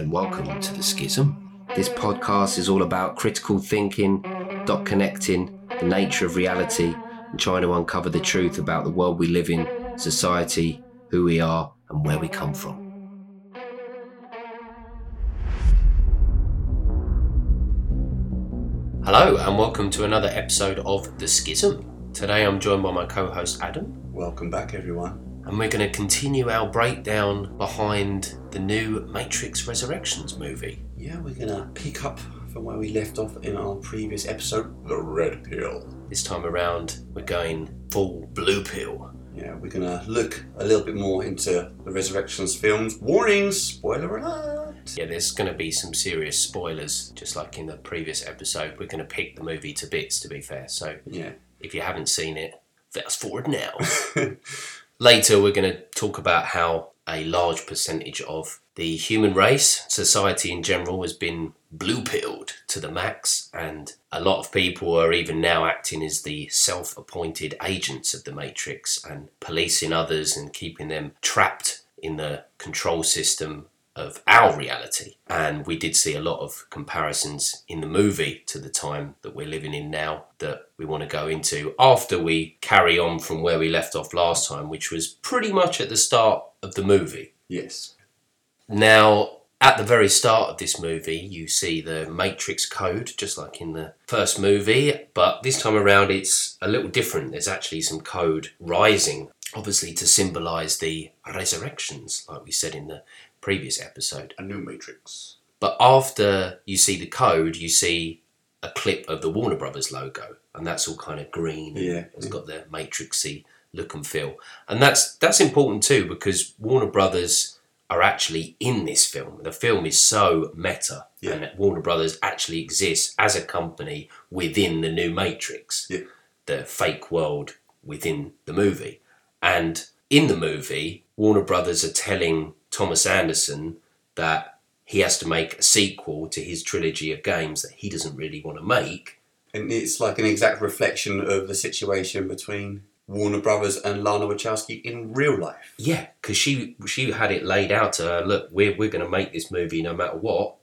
and welcome to The Schism. This podcast is all about critical thinking, dot connecting, the nature of reality, and trying to uncover the truth about the world we live in, society, who we are, and where we come from. Hello and welcome to another episode of The Schism. Today I'm joined by my co-host Adam. Welcome back everyone. And we're going to continue our breakdown behind the new Matrix Resurrections movie. Yeah, we're going to pick up from where we left off in our previous episode, The Red Pill. This time around we're going full blue pill. Yeah, we're going to look a little bit more into the Resurrections films. Warning, spoiler alert! Yeah, there's going to be some serious spoilers, just like in the previous episode. We're going to pick the movie to bits, to be fair. So yeah, if you haven't seen it, fast forward now. Later, we're going to talk about how a large percentage of the human race, society in general, has been blue-pilled to the max. And a lot of people are even now acting as the self-appointed agents of the Matrix and policing others and keeping them trapped in the control system of our reality. And we did see a lot of comparisons in the movie to the time that we're living in now that we want to go into after we carry on from where we left off last time, which was pretty much at the start of the movie. Yes. Now, at the very start of this movie, you see the Matrix code, just like in the first movie, but this time around it's a little different. There's actually some code rising, obviously to symbolise the resurrections, like we said in the previous episode. A new Matrix. But after you see the code, you see a clip of the Warner Brothers logo, and that's all kind of green. Yeah. It's got the Matrixy look and feel. And that's important too, because Warner Brothers are actually in this film. The film is so meta, and that Warner Brothers actually exists as a company within the new Matrix, the fake world within the movie. And in the movie, Warner Brothers are telling Thomas Anderson that he has to make a sequel to his trilogy of games that he doesn't really want to make. And it's like an exact reflection of the situation between Warner Brothers and Lana Wachowski in real life. Yeah, because she had it laid out to her, look, we're going to make this movie no matter what.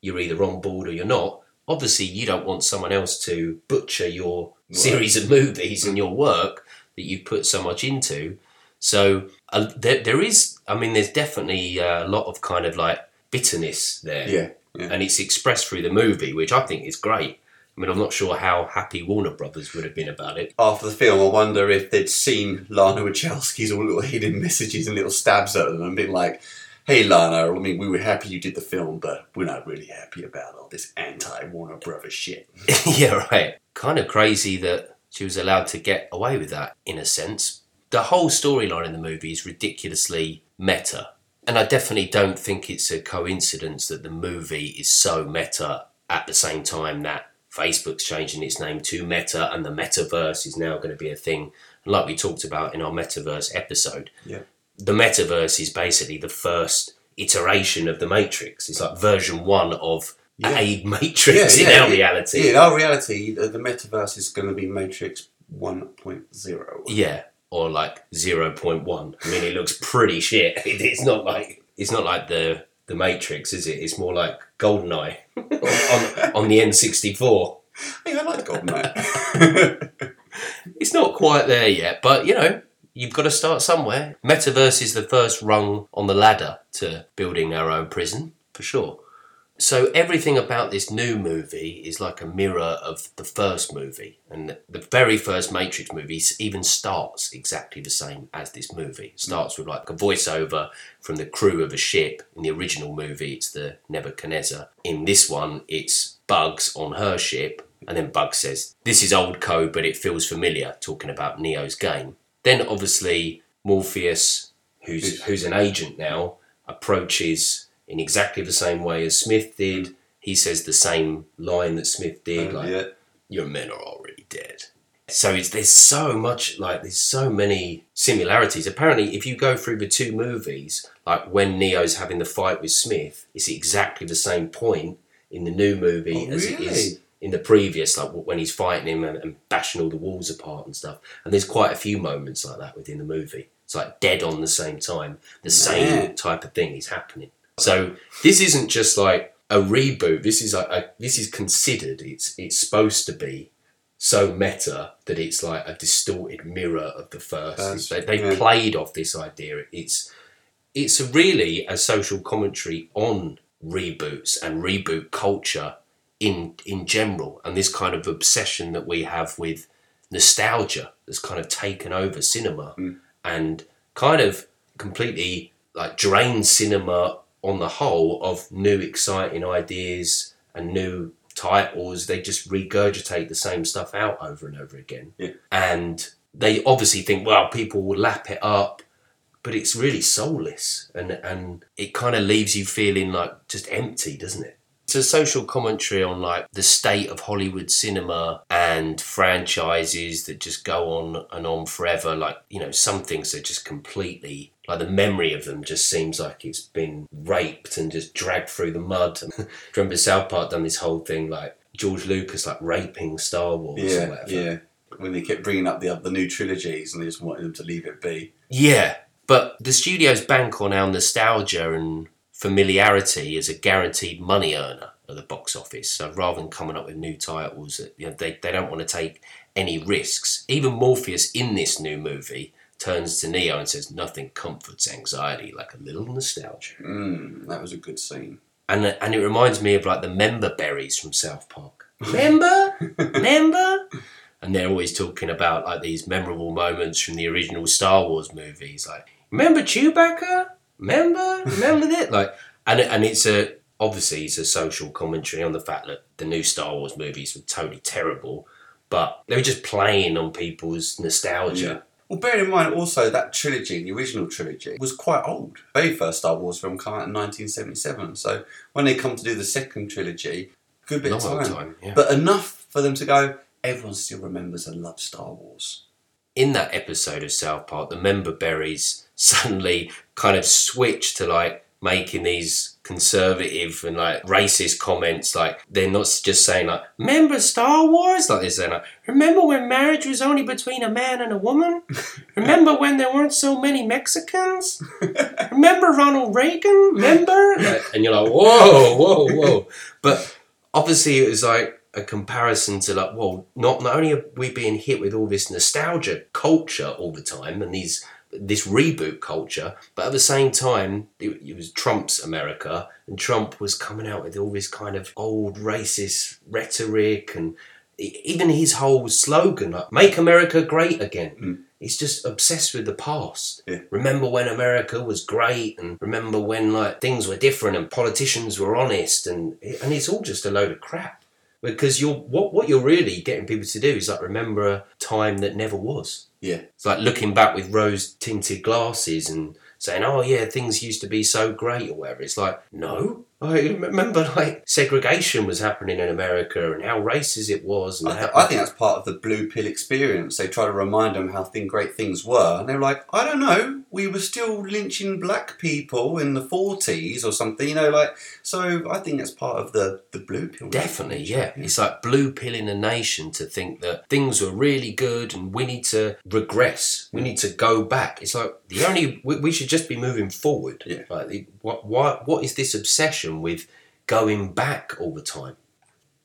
You're either on board or you're not. Obviously, you don't want someone else to butcher your series of movies and your work that you've put so much into. So there's definitely a lot of kind of like bitterness there. Yeah. And it's expressed through the movie, which I think is great. I mean, I'm not sure how happy Warner Brothers would have been about it. After the film, I wonder if they'd seen Lana Wachowski's all little hidden messages and little stabs at them and been like, hey, Lana, I mean, we were happy you did the film, but we're not really happy about all this anti-Warner Brothers shit. Yeah, right. Kind of crazy that she was allowed to get away with that, in a sense. The whole storyline in the movie is ridiculously meta. And I definitely don't think it's a coincidence that the movie is so meta at the same time that Facebook's changing its name to Meta and the metaverse is now going to be a thing. And like we talked about in our metaverse episode, the metaverse is basically the first iteration of the Matrix. It's like version one of a Matrix in our reality. Yeah, in our reality, the metaverse is going to be Matrix 1.0. Yeah. Or like 0.1. I mean, it looks pretty shit. It's not like the Matrix, is it? It's more like GoldenEye on the N64. Hey, I like GoldenEye. It's not quite there yet, but you know, you've got to start somewhere. Metaverse is the first rung on the ladder to building our own prison, for sure. So everything about this new movie is like a mirror of the first movie. And the very first Matrix movie even starts exactly the same as this movie. It starts with like a voiceover from the crew of a ship. In the original movie, it's the Nebuchadnezzar. In this one, it's Bugs on her ship. And then Bugs says, this is old code, but it feels familiar, talking about Neo's game. Then obviously Morpheus, who's an agent now, approaches in exactly the same way as Smith did. He says the same line that Smith did, your men are already dead. So there's so many similarities. Apparently, if you go through the two movies, like when Neo's having the fight with Smith, it's exactly the same point in the new movie as it is in the previous, like when he's fighting him and bashing all the walls apart and stuff. And there's quite a few moments like that within the movie. It's like dead on the same time. The same type of thing is happening. So this isn't just like a reboot. This is like this is considered. It's supposed to be so meta that it's like a distorted mirror of the first. They played off this idea. It's really a social commentary on reboots and reboot culture in general, and this kind of obsession that we have with nostalgia that's kind of taken over cinema and kind of completely like drained cinema on the whole of new exciting ideas and new titles. They just regurgitate the same stuff out over and over again. Yeah. And they obviously think, well, people will lap it up, but it's really soulless and it kind of leaves you feeling like just empty, doesn't it? It's a social commentary on like the state of Hollywood cinema and franchises that just go on and on forever. Like, you know, some things are just completely, like the memory of them just seems like it's been raped and just dragged through the mud. I remember South Park done this whole thing like George Lucas like raping Star Wars or whatever. Yeah, when they kept bringing up the new trilogies and they just wanted them to leave it be. Yeah, but the studios bank on our nostalgia and familiarity as a guaranteed money earner at the box office. So rather than coming up with new titles, you know, they don't want to take any risks. Even Morpheus in this new movie turns to Neo and says, nothing comforts anxiety like a little nostalgia. That was a good scene. And it reminds me of like the member berries from South Park. Remember? And they're always talking about like these memorable moments from the original Star Wars movies. Like, remember Chewbacca? Remember that? Like, and it's obviously a social commentary on the fact that the new Star Wars movies were totally terrible, but they were just playing on people's nostalgia. Yeah. Well, bear in mind also that trilogy, the original trilogy, was quite old. The very first Star Wars film came out in 1977, so when they come to do the second trilogy, good bit of time. Yeah. But enough for them to go, everyone still remembers and loves Star Wars. In that episode of South Park, the member berries suddenly kind of switch to like making these conservative and like racist comments. Like they're not just saying like, remember Star Wars? Like they're saying like, remember when marriage was only between a man and a woman? Remember when there weren't so many Mexicans? Remember Ronald Reagan? Remember? Like, and you're like, whoa. But obviously it was like a comparison to like, well, not only are we being hit with all this nostalgia culture all the time and this reboot culture, but at the same time, it was Trump's America, and Trump was coming out with all this kind of old racist rhetoric, and even his whole slogan, like, make America great again. He's just obsessed with the past. Yeah. Remember when America was great, and remember when like things were different, and politicians were honest, and it's all just a load of crap. Because what you're really getting people to do is like remember a time that never was. Yeah. It's like looking back with rose-tinted glasses and saying, oh, yeah, things used to be so great or whatever. It's like, no. I remember, like, segregation was happening in America and how racist it was. And I think that's part of the blue pill experience. They try to remind them how great things were. And they're like, I don't know, we were still lynching black people in the 40s or something, you know, like. So I think that's part of the blue pill. Definitely, yeah. It's like blue pilling a nation to think that things were really good and we need to regress. We need to go back. It's like, we should just be moving forward. Yeah. Like, what is this obsession with going back all the time?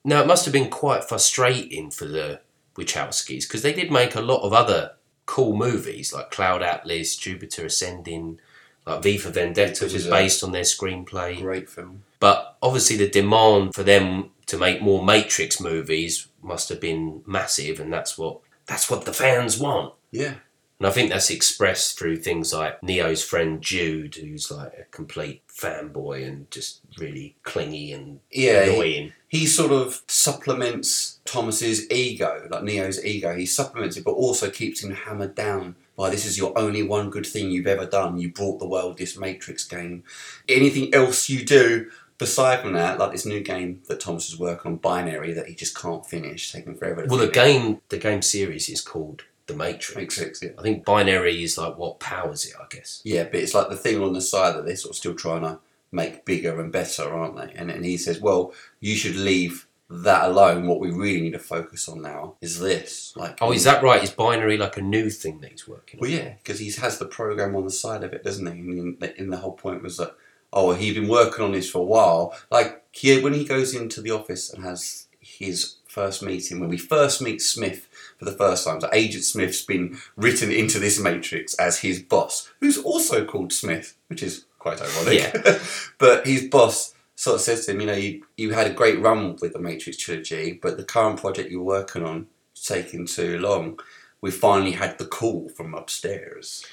Now, it must have been quite frustrating for the Wachowskis because they did make a lot of other cool movies like Cloud Atlas, Jupiter Ascending, like V for Vendetta, which is based on their screenplay. Great film. But obviously the demand for them to make more Matrix movies must have been massive, and that's what the fans want. Yeah. And I think that's expressed through things like Neo's friend Jude, who's like a complete fanboy and just really clingy and annoying. He sort of supplements Thomas's ego, like Neo's ego. He supplements it, but also keeps him hammered down by this is your only one good thing you've ever done. You brought the world this Matrix game. Anything else you do aside from that, like this new game that Thomas is working on, Binary, that he just can't finish, taking forever to finish. Well, the game series is called The Matrix. Yeah. I think Binary is like what powers it, I guess. Yeah, but it's like the thing on the side that they're sort of still trying to make bigger and better, aren't they? And he says, well, you should leave that alone. What we really need to focus on now is this. Like, is that right? Is Binary like a new thing that he's working on? Well, yeah, because he has the program on the side of it, doesn't he? And the whole point was that oh, he'd been working on this for a while. Like, when he goes into the office and has his first meeting, when we first meet Smith for the first time, so Agent Smith's been written into this Matrix as his boss, who's also called Smith, which is quite ironic. Yeah. But his boss sort of says to him, you know, you had a great run with the Matrix trilogy, but the current project you're working on is taking too long. We finally had the call from upstairs.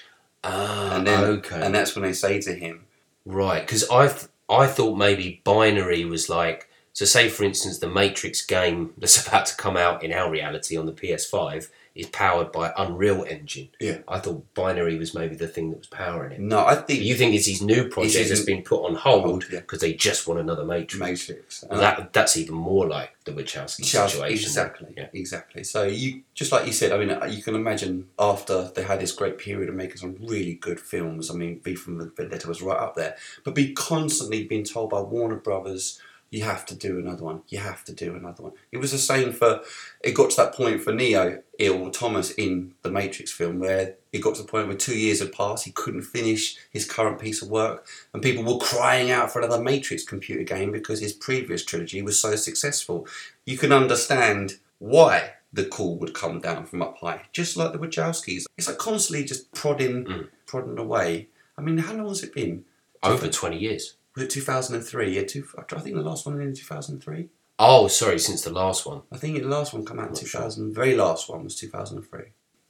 Ah, and then, okay. And that's when they say to him... Right, because I thought maybe binary was like... So say, for instance, the Matrix game that's about to come out in our reality on the PS5 is powered by Unreal Engine. Yeah. I thought binary was maybe the thing that was powering it. No, I think... But you think it's his new project that's been put on hold because they just want another Matrix. Well, that's even more like the Wachowski situation. Exactly, yeah. Exactly. So you just like you said, I mean, you can imagine after they had this great period of making some really good films, I mean, V for Vendetta was right up there, but be constantly being told by Warner Brothers... You have to do another one. You have to do another one. It was the same for... It got to that point for Neo, or Thomas, in the Matrix film where it got to the point where 2 years had passed. He couldn't finish his current piece of work. And people were crying out for another Matrix computer game because his previous trilogy was so successful. You can understand why the call would come down from up high. Just like the Wachowskis. It's like constantly just prodding away. I mean, how long has it been? Over 20 years. Was it 2003? Yeah, I think the last one in 2003. Oh, sorry, since the last one. I think the last one came out in 2000. The very last one was 2003.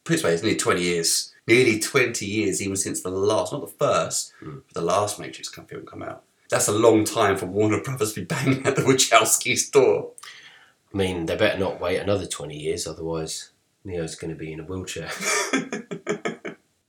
Put it away, it's nearly 20 years. Nearly 20 years even since the last, not the first, but the last Matrix film come out. That's a long time for Warner Brothers to be banging at the Wachowski's door. I mean, they better not wait another 20 years, otherwise Neo's going to be in a wheelchair.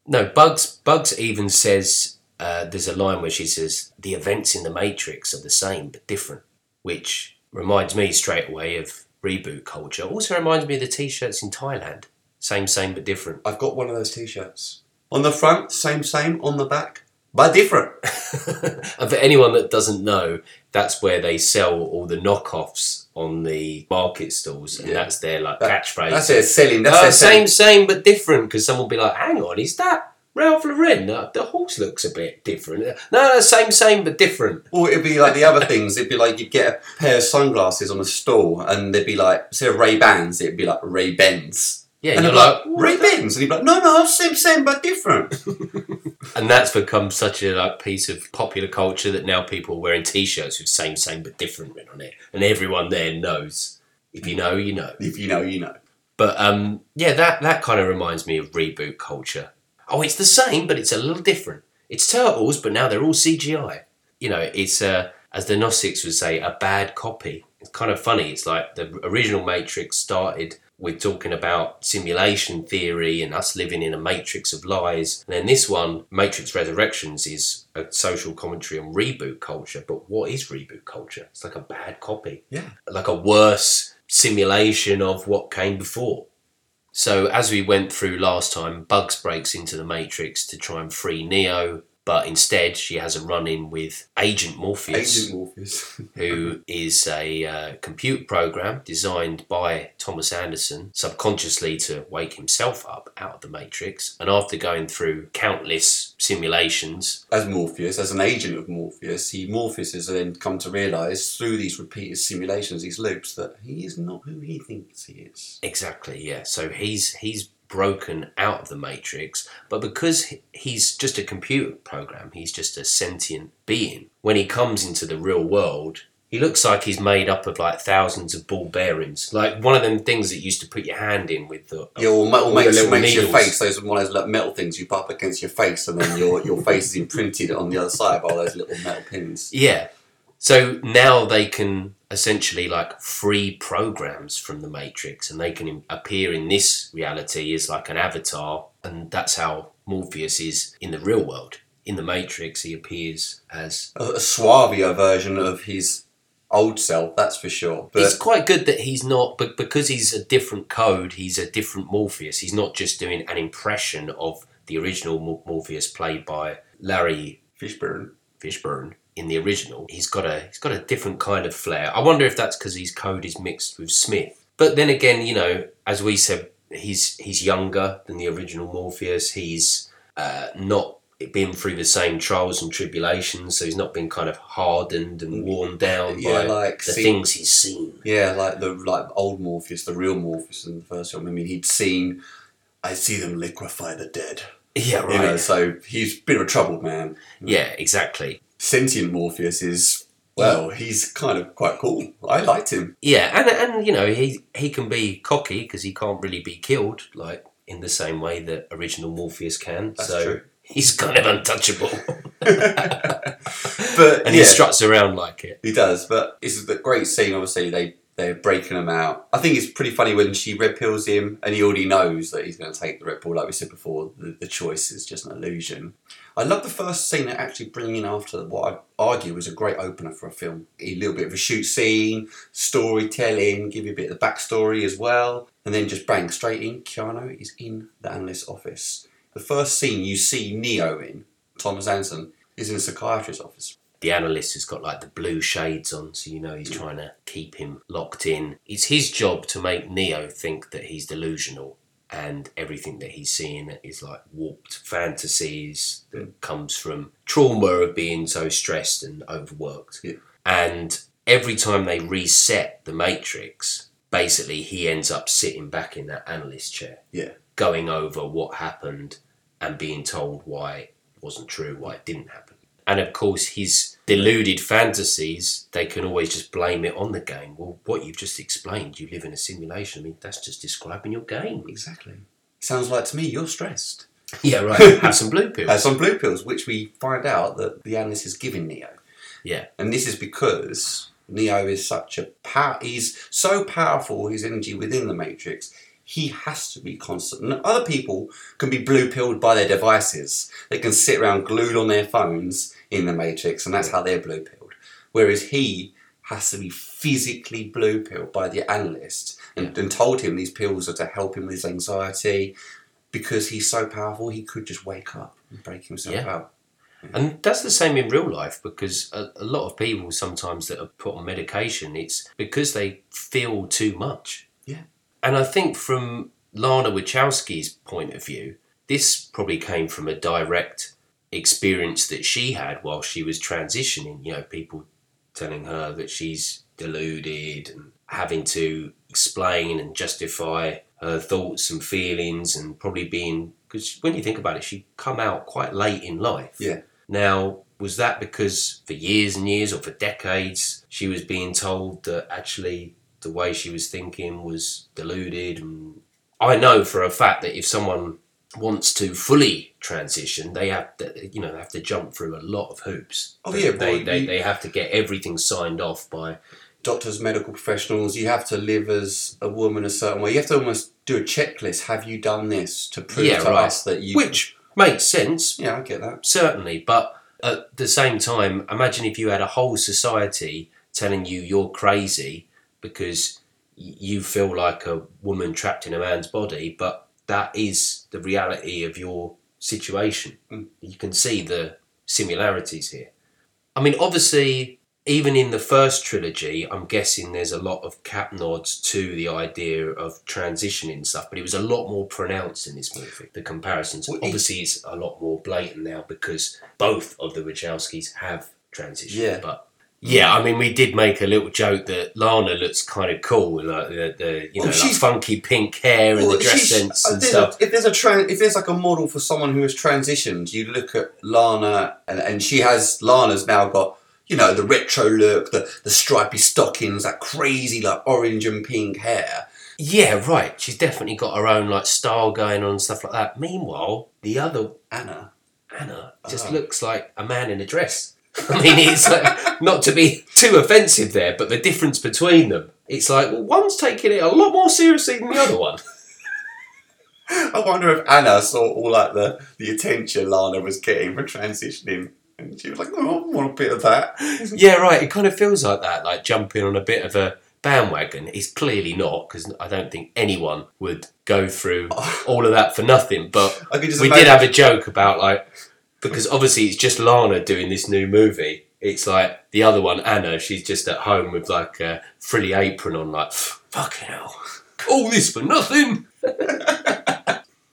No, Bugs even says... there's a line where she says, the events in the Matrix are the same but different, which reminds me straight away of reboot culture. Also reminds me of the T-shirts in Thailand. Same but different. I've got one of those T-shirts. On the front, same, on the back, but different. And for anyone that doesn't know, that's where they sell all the knockoffs on the market stalls, and that's their like catchphrase. That's their selling. That's their selling. Same but different, because someone will be like, hang on, is that... Ralph Lauren, the horse looks a bit different. No, same, but different. Or it'd be like the other things. It'd be like you'd get a pair of sunglasses on a stall and they'd be like, instead of Ray-Bans, it'd be like Ray-Bens. Yeah, and you're like Ray-Bens. And you'd be like, no, same, but different. And that's become such a like piece of popular culture that now people are wearing T-shirts with same, but different written on it. And everyone there knows. If you know, you know. If you know, you know. But, that kind of reminds me of reboot culture. Oh, it's the same, but it's a little different. It's turtles, but now they're all CGI. You know, it's, as the Gnostics would say, a bad copy. It's kind of funny. It's like the original Matrix started with talking about simulation theory and us living in a matrix of lies. And then this one, Matrix Resurrections, is a social commentary on reboot culture. But what is reboot culture? It's like a bad copy. Yeah. Like a worse simulation of what came before. So as we went through last time, Bugs breaks into the Matrix to try and free Neo, but instead she has a run-in with Agent Morpheus. Who is a computer program designed by Thomas Anderson subconsciously to wake himself up out of the Matrix. And after going through countless simulations... As Morpheus, as an agent of Morpheus, Morpheus has then come to realise through these repeated simulations, these loops, that he is not who he thinks he is. Exactly, yeah. So he's broken out of the Matrix, but because he's just a computer program, he's just a sentient being. When he comes into the real world, he looks like he's made up of like thousands of ball bearings, like one of them things that you used to put your hand in with the makes your face. Those one of those like metal things you put up against your face, and then your face is imprinted on the other side by all those little metal pins. Yeah. So now they can essentially like free programs from the Matrix, and they can appear in this reality as like an avatar, and that's how Morpheus is in the real world. In the Matrix, he appears as... A suavier version of his old self, that's for sure. But it's quite good that he's not, but because he's a different code, he's a different Morpheus. He's not just doing an impression of the original Morpheus played by Larry Fishburne. In the original, he's got a different kind of flair. I wonder if that's because his code is mixed with Smith. But then again, you know, as we said, he's younger than the original Morpheus. He's not been through the same trials and tribulations, so he's not been kind of hardened and worn down by like the things he's seen. Yeah, like old Morpheus, the real Morpheus in the first film. I mean, he'd seen, I see them liquefy the dead. Yeah, right. You know, so he's a bit of a troubled man. Yeah, exactly. Sentient Morpheus is, well, he's kind of quite cool. I liked him. Yeah, and you know, he can be cocky because he can't really be killed, like in the same way that original Morpheus can. That's so true. He's kind of untouchable. But and he struts around like it. He does, but it's a great scene. Obviously, they're breaking him out. I think it's pretty funny when she red pills him and he already knows that he's going to take the red pill. Like we said before, the choice is just an illusion. I love the first scene that actually bringing in after what I argue was a great opener for a film. A little bit of a shoot scene, storytelling, give you a bit of the backstory as well. And then just bang, straight in. Keanu is in the analyst's office. The first scene you see Neo in, Thomas Anson, is in a psychiatrist's office. The analyst has got like the blue shades on, so you know he's trying to keep him locked in. It's his job to make Neo think that he's delusional and everything that he's seeing is like warped fantasies that comes from trauma of being so stressed and overworked. Yeah. And every time they reset the Matrix, basically he ends up sitting back in that analyst chair, going over what happened and being told why it wasn't true, why it didn't happen. And of course, his deluded fantasies, they can always just blame it on the game. Well, what you've just explained, you live in a simulation. I mean, that's just describing your game. Exactly. Sounds like to me, you're stressed. Yeah, right. Have some blue pills. Have some blue pills, which we find out that the analyst is giving Neo. Yeah. And this is because Neo is such a power. He's so powerful, his energy within the Matrix, he has to be constant. And other people can be blue-pilled by their devices. They can sit around glued on their phones in the Matrix, and that's how they're blue-pilled. Whereas he has to be physically blue-pilled by the analyst and told him these pills are to help him with his anxiety because he's so powerful he could just wake up and break himself out. Yeah. And that's the same in real life because a lot of people sometimes that are put on medication, it's because they feel too much. Yeah. And I think from Lana Wachowski's point of view, this probably came from a direct experience that she had while she was transitioning. You know, people telling her that she's deluded and having to explain and justify her thoughts and feelings and probably being... Because when you think about it, she'd come out quite late in life. Yeah. Now, was that because for years and years or for decades, she was being told that actually... the way she was thinking was deluded? And I know for a fact that if someone wants to fully transition, they have to, you know, they have to jump through a lot of hoops. Oh yeah, they have to get everything signed off by doctors, medical professionals. You have to live as a woman a certain way. You have to almost do a checklist. Have you done this to prove us that you? Which makes sense. Yeah, I get that certainly. But at the same time, imagine if you had a whole society telling you you're crazy because you feel like a woman trapped in a man's body, but that is the reality of your situation. Mm. You can see the similarities here. I mean, obviously, even in the first trilogy, I'm guessing there's a lot of cap nods to the idea of transitioning stuff, but it was a lot more pronounced in this movie, the comparisons. Well, obviously, it's a lot more blatant now because both of the Wachowskis have transitioned, but... Yeah, I mean, we did make a little joke that Lana looks kind of cool, like the funky pink hair and the dress sense and stuff. If there's like a model for someone who has transitioned, you look at Lana, and Lana's now got, you know, the retro look, the stripy stockings, that crazy like orange and pink hair. Yeah, right. She's definitely got her own like style going on and stuff like that. Meanwhile, the other Anna just looks like a man in a dress. I mean, it's like, not to be too offensive there, but the difference between them, it's like, well, one's taking it a lot more seriously than the other one. I wonder if Anna saw all like the attention Lana was getting for transitioning, and she was like, oh, I want a bit of that. Yeah, right, it kind of feels like that, like jumping on a bit of a bandwagon. It's clearly not, because I don't think anyone would go through all of that for nothing, but we did have a joke about, like... Because obviously it's just Lana doing this new movie. It's like the other one, Anna, she's just at home with like a frilly apron on, like, fucking hell, all this for nothing.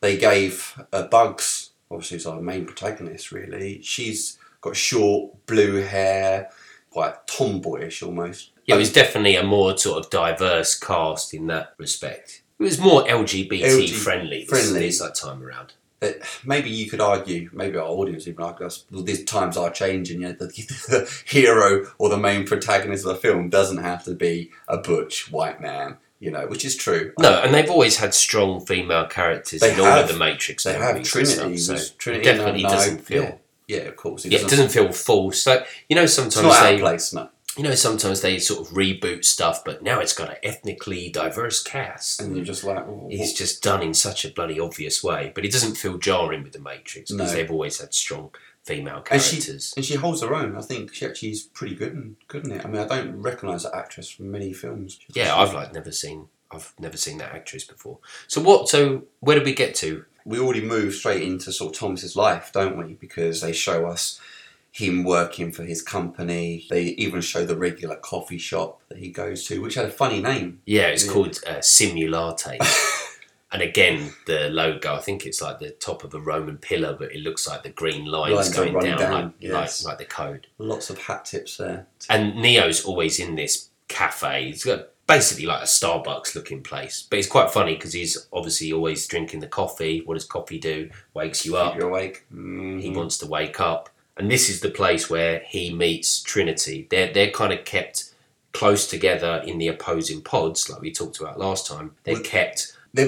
They gave Bugs obviously is our main protagonist, really. She's got short, blue hair, quite tomboyish almost. Yeah, it was definitely a more sort of diverse cast in that respect. It was more LGBT friendly this time around. Maybe you could argue, maybe our audience even argue, these times are changing. You know, the hero or the main protagonist of the film doesn't have to be a butch white man, you know, which is true. No, and they've always had strong female characters in all of the Matrix. They have Trinity. Trinity definitely doesn't feel... Yeah, of course. It doesn't feel false. Like, you know, sometimes they sort of reboot stuff, but now it's got an ethnically diverse cast. And you're just like... Oh, it's just done in such a bloody obvious way. But it doesn't feel jarring with The Matrix because they've always had strong female characters. And she holds her own. I think she actually is pretty good in it. I mean, I don't recognise that actress from many films. I've never seen that actress before. So where did we get to? We already move straight into sort of Thomas's life, don't we? Because they show us him working for his company. They even show the regular coffee shop that he goes to, which had a funny name. Yeah, it's called Simulate. And again, the logo, I think it's like the top of a Roman pillar, but it looks like the green lines going down. Like the code. Lots of hat tips there. And Neo's always in this cafe. It's got basically like a Starbucks looking place. But it's quite funny because he's obviously always drinking the coffee. What does coffee do? Wakes you up. Keep you awake. Mm-hmm. He wants to wake up. And this is the place where he meets Trinity. They're kind of kept close together in the opposing pods, like we talked about last time. They're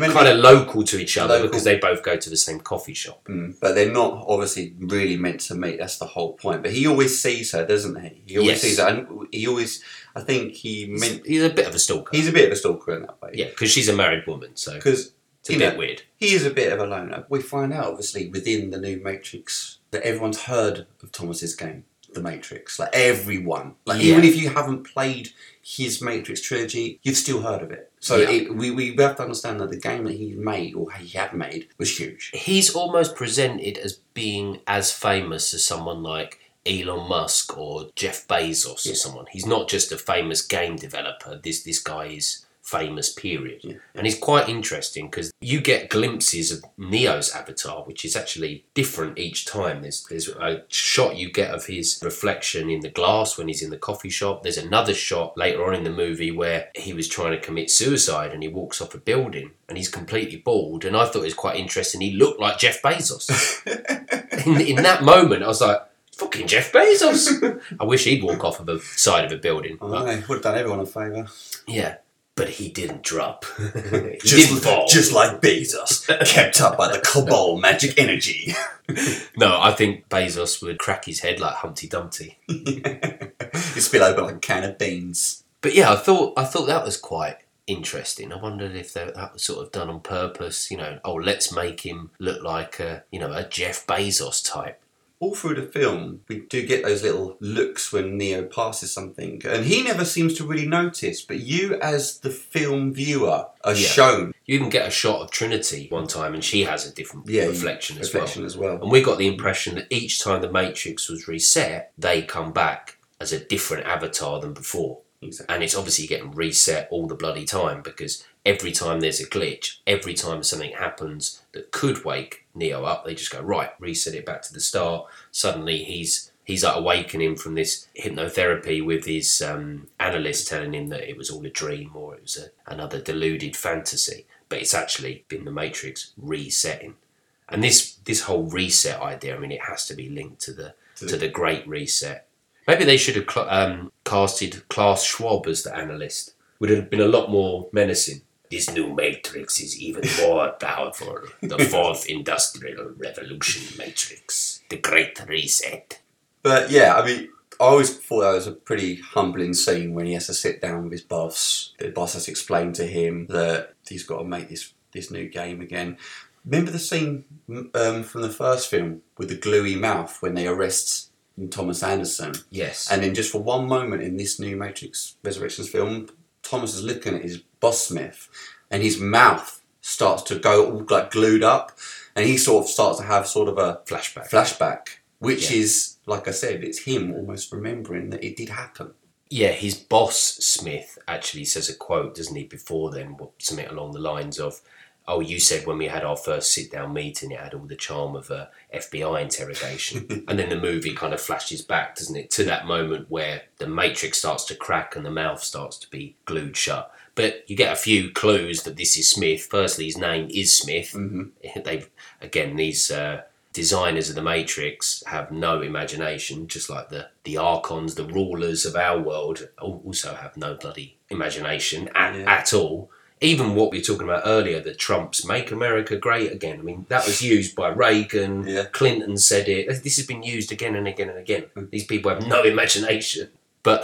kind of local to each other because they both go to the same coffee shop. Mm, but they're not obviously really meant to meet. That's the whole point. But he always sees her, doesn't he? He always sees her. And he always, I think he's a bit of a stalker. He's a bit of a stalker in that way. Yeah, because she's a married woman, so it's a bit weird. He is a bit of a loner. We find out, obviously, within the new Matrix that everyone's heard of Thomas's game, The Matrix. Like, everyone. Even if you haven't played his Matrix trilogy, you've still heard of it. So we have to understand that the game that he had made was huge. He's almost presented as being as famous as someone like Elon Musk or Jeff Bezos or someone. He's not just a famous game developer. This guy is famous, period. Yeah. And it's quite interesting because you get glimpses of Neo's avatar, which is actually different each time. There's a shot you get of his reflection in the glass when he's in the coffee shop. There's another shot later on in the movie where he was trying to commit suicide and he walks off a building and he's completely bald. And I thought it was quite interesting. He looked like Jeff Bezos. in that moment, I was like, fucking Jeff Bezos. I wish he'd walk off of the side of a building. I would have done everyone a favour. Yeah. But he didn't drop. Just like Bezos, kept up by the Cabal magic energy. No, I think Bezos would crack his head like Humpty Dumpty. He'd spill over like a can of beans. But yeah, I thought that was quite interesting. I wondered if that was sort of done on purpose. You know, let's make him look like a Jeff Bezos type. All through the film, we do get those little looks when Neo passes something. And he never seems to really notice, but you as the film viewer are shown. You even get a shot of Trinity one time and she has a different reflection as well. And we got the impression that each time the Matrix was reset, they come back as a different avatar than before. Exactly. And it's obviously getting reset all the bloody time because every time there's a glitch, every time something happens that could wake Neo up, they just go, right, reset it back to the start. Suddenly he's like awakening from this hypnotherapy with his analyst telling him that it was all a dream or it was another deluded fantasy. But it's actually been the Matrix resetting. And this whole reset idea, I mean, it has to be linked to the Great Reset. Maybe they should have casted Klaus Schwab as the analyst. Would have been a lot more menacing. This new Matrix is even more powerful. The fourth industrial revolution Matrix. The Great Reset. But yeah, I mean, I always thought that was a pretty humbling scene when he has to sit down with his boss. The boss has explained to him that he's got to make this new game again. Remember the scene from the first film with the gluey mouth when they arrest Thomas Anderson? Yes. And then just for one moment in this new Matrix Resurrections film, Thomas is looking at his boss Smith and his mouth starts to go all like glued up and he sort of starts to have sort of a flashback which is, like I said, it's him almost remembering that it did happen. Yeah, his boss Smith actually says a quote, doesn't he, before then, something along the lines of oh, you said when we had our first sit-down meeting, it had all the charm of a FBI interrogation. And then the movie kind of flashes back, doesn't it, to that moment where the matrix starts to crack and the mouth starts to be glued shut. But you get a few clues that this is Smith. Firstly, his name is Smith. Mm-hmm. They've, again, these designers of the Matrix have no imagination, just like the Archons, the rulers of our world, also have no bloody imagination at all. Even what we were talking about earlier, the Trump's Make America Great Again. I mean, that was used by Reagan. Yeah. Clinton said it. This has been used again and again and again. These people have no imagination. But,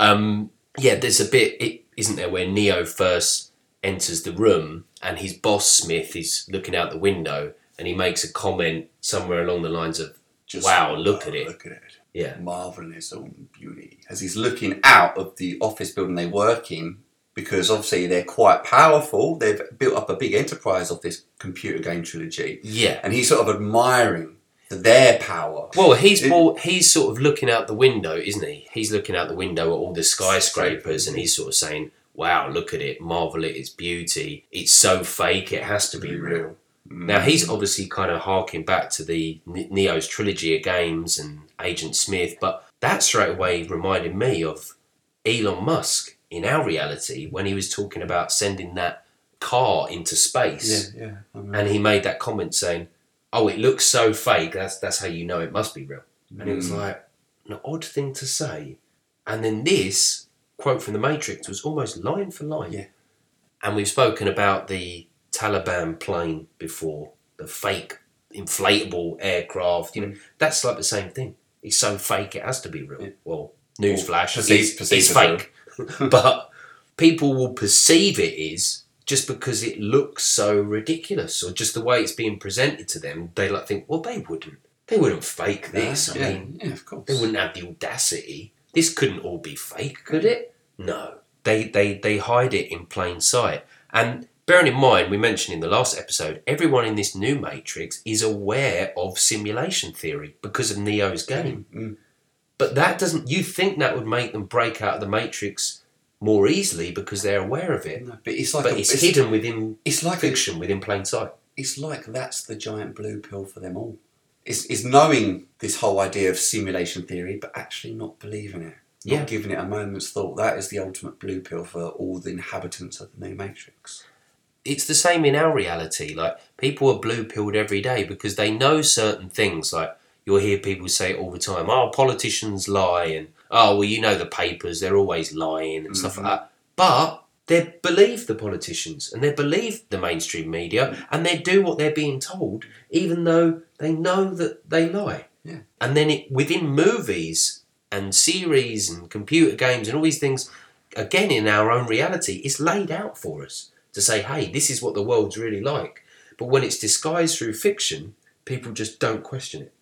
yeah, there's a bit, isn't there, where Neo first enters the room and his boss, Smith, is looking out the window and he makes a comment somewhere along the lines of, just, wow, look at it. Look at it. Yeah. Marvel in its own beauty. As he's looking out of the office building they work in, because obviously they're quite powerful. They've built up a big enterprise of this computer game trilogy. Yeah. And he's sort of admiring their power. Well, he's sort of looking out the window, isn't he? He's looking out the window at all the skyscrapers and he's sort of saying, wow, look at it, marvel at its beauty. It's so fake, it has to be real. Mm. Now, he's obviously kind of harking back to the Neo's trilogy of games and Agent Smith, but that straight away reminded me of Elon Musk. In our reality, when he was talking about sending that car into space, and he made that comment saying, oh, it looks so fake, that's how you know it must be real. And it was like an odd thing to say. And then this quote from The Matrix was almost line for line. Yeah. And we've spoken about the Taliban plane before, the fake inflatable aircraft. You know, that's like the same thing. It's so fake, it has to be real. Yeah. Well, newsflash, it's fake. But people will perceive it is just because it looks so ridiculous, or just the way it's being presented to them. They like think, well, they wouldn't fake this. I mean, of course, they wouldn't have the audacity. This couldn't all be fake, could it? No, they hide it in plain sight. And bearing in mind, we mentioned in the last episode, everyone in this new Matrix is aware of simulation theory because of Neo's game. Mm-hmm. But that doesn't... You think that would make them break out of the Matrix more easily because they're aware of it. No, but it's like... But it's hidden within... It's like fiction, within plain sight. It's like that's the giant blue pill for them all. It's knowing this whole idea of simulation theory, but actually not believing it. Not giving it a moment's thought. That is the ultimate blue pill for all the inhabitants of the new Matrix. It's the same in our reality. Like, people are blue pilled every day because they know certain things, like... You'll hear people say it all the time, oh, politicians lie, and, oh, well, you know the papers, they're always lying and stuff like that. But they believe the politicians and they believe the mainstream media and they do what they're being told, even though they know that they lie. Yeah. And then within movies and series and computer games and all these things, again, in our own reality, it's laid out for us to say, hey, this is what the world's really like. But when it's disguised through fiction, people just don't question it.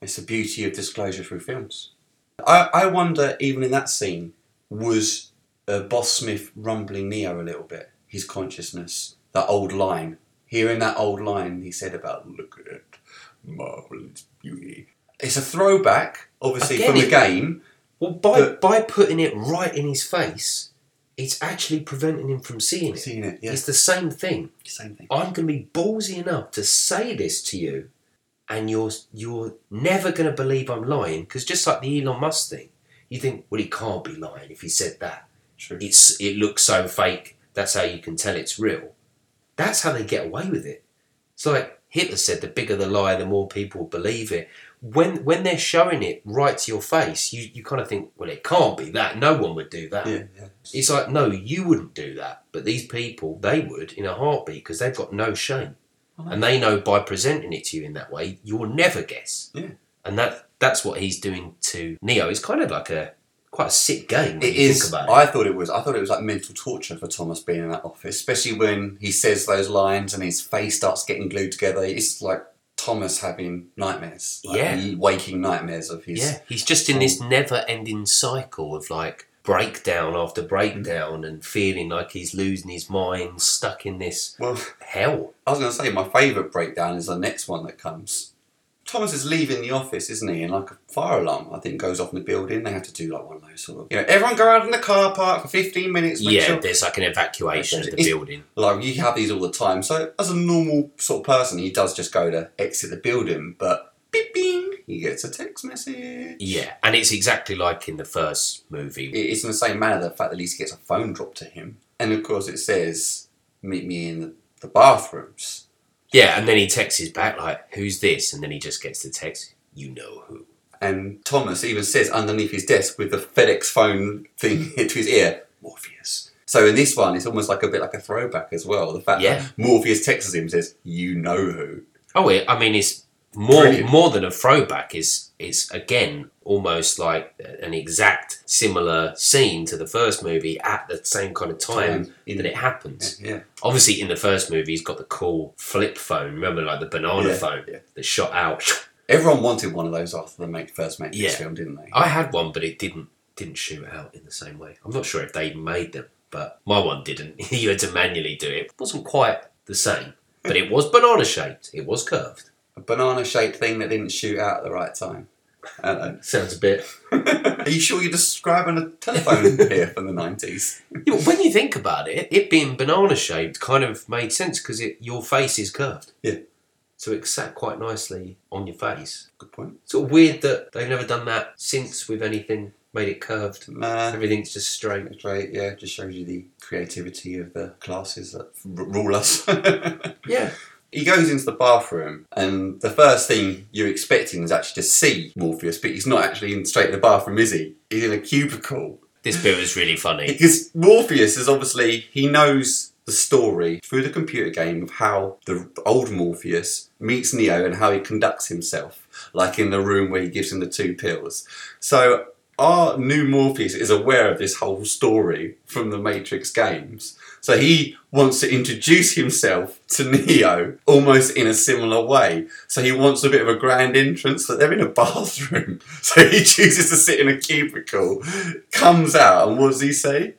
It's the beauty of disclosure through films. I wonder, even in that scene, was Boss Smith rumbling Neo a little bit? His consciousness, that old line. Hearing that old line he said about, look at it, marvellous beauty. It's a throwback, obviously, again, from the game. Well, by putting it right in his face, it's actually preventing him from seeing it. Seeing it, yeah. It's the same thing. Same thing. I'm going to be ballsy enough to say this to you, and you're never going to believe I'm lying, because just like the Elon Musk thing, you think, well, he can't be lying if he said that. True. It looks so fake, that's how you can tell it's real. That's how they get away with it. It's like Hitler said, the bigger the lie, the more people believe it. When they're showing it right to your face, you kind of think, well, it can't be that. No one would do that. Yeah. It's like, no, you wouldn't do that. But these people, they would in a heartbeat, because they've got no shame. And they know by presenting it to you in that way, you will never guess. Yeah. And that's what he's doing to Neo. It's kind of like quite a sick game. It is. Think about it. I thought it was like mental torture for Thomas being in that office, especially when he says those lines and his face starts getting glued together. It's like Thomas having nightmares. Like waking nightmares of his... Yeah, he's just in this never-ending cycle of like breakdown after breakdown and feeling like he's losing his mind, stuck in this hell. I was going to say, my favourite breakdown is the next one that comes. Thomas is leaving the office, isn't he? And like a fire alarm, I think, goes off in the building. They have to do like one of those sort of, you know, everyone go out in the car park for 15 minutes. Yeah, sure. There's like an evacuation of the building. Like, you have these all the time. So as a normal sort of person, he does just go to exit the building, but beep, bing, he gets a text message. Yeah, and it's exactly like in the first movie. It's in the same manner, the fact that Lisa gets a phone dropped to him. And of course it says, meet me in the bathrooms. Yeah, and then he texts his back, like, who's this? And then he just gets the text, you know who. And Thomas even says underneath his desk with the FedEx phone thing to his ear, Morpheus. So in this one, it's almost like a bit like a throwback as well. The fact that Morpheus texts him and says, you know who. Oh, I mean, it's more than a throwback. It's, again, almost like an exact similar scene to the first movie at the same kind of time that it happens. Yeah, yeah. Obviously, in the first movie, he's got the cool flip phone. Remember, like the banana phone that shot out. Everyone wanted one of those after the first Matrix film, didn't they? I had one, but it didn't shoot out in the same way. I'm not sure if they made them, but my one didn't. You had to manually do it. It wasn't quite the same, but it was banana-shaped. It was curved. A banana-shaped thing that didn't shoot out at the right time. I don't know. Sounds a bit... Are you sure you're describing a telephone here from the 90s? Yeah, well, when you think about it, it being banana-shaped kind of made sense because your face is curved. Yeah. So it sat quite nicely on your face. Good point. It's sort of weird that they've never done that since with anything, made it curved. Nah. Everything's just straight. Straight, yeah. Just shows you the creativity of the classes that rule us. Yeah. He goes into the bathroom, and the first thing you're expecting is actually to see Morpheus, but he's not actually straight in the bathroom, is he? He's in a cubicle. This bit was really funny. Because Morpheus is obviously, he knows the story through the computer game of how the old Morpheus meets Neo and how he conducts himself, like in the room where he gives him the two pills. So our new Morpheus is aware of this whole story from the Matrix games. So he wants to introduce himself to Neo almost in a similar way. So he wants a bit of a grand entrance, but they're in a bathroom. So he chooses to sit in a cubicle, comes out, and what does he say?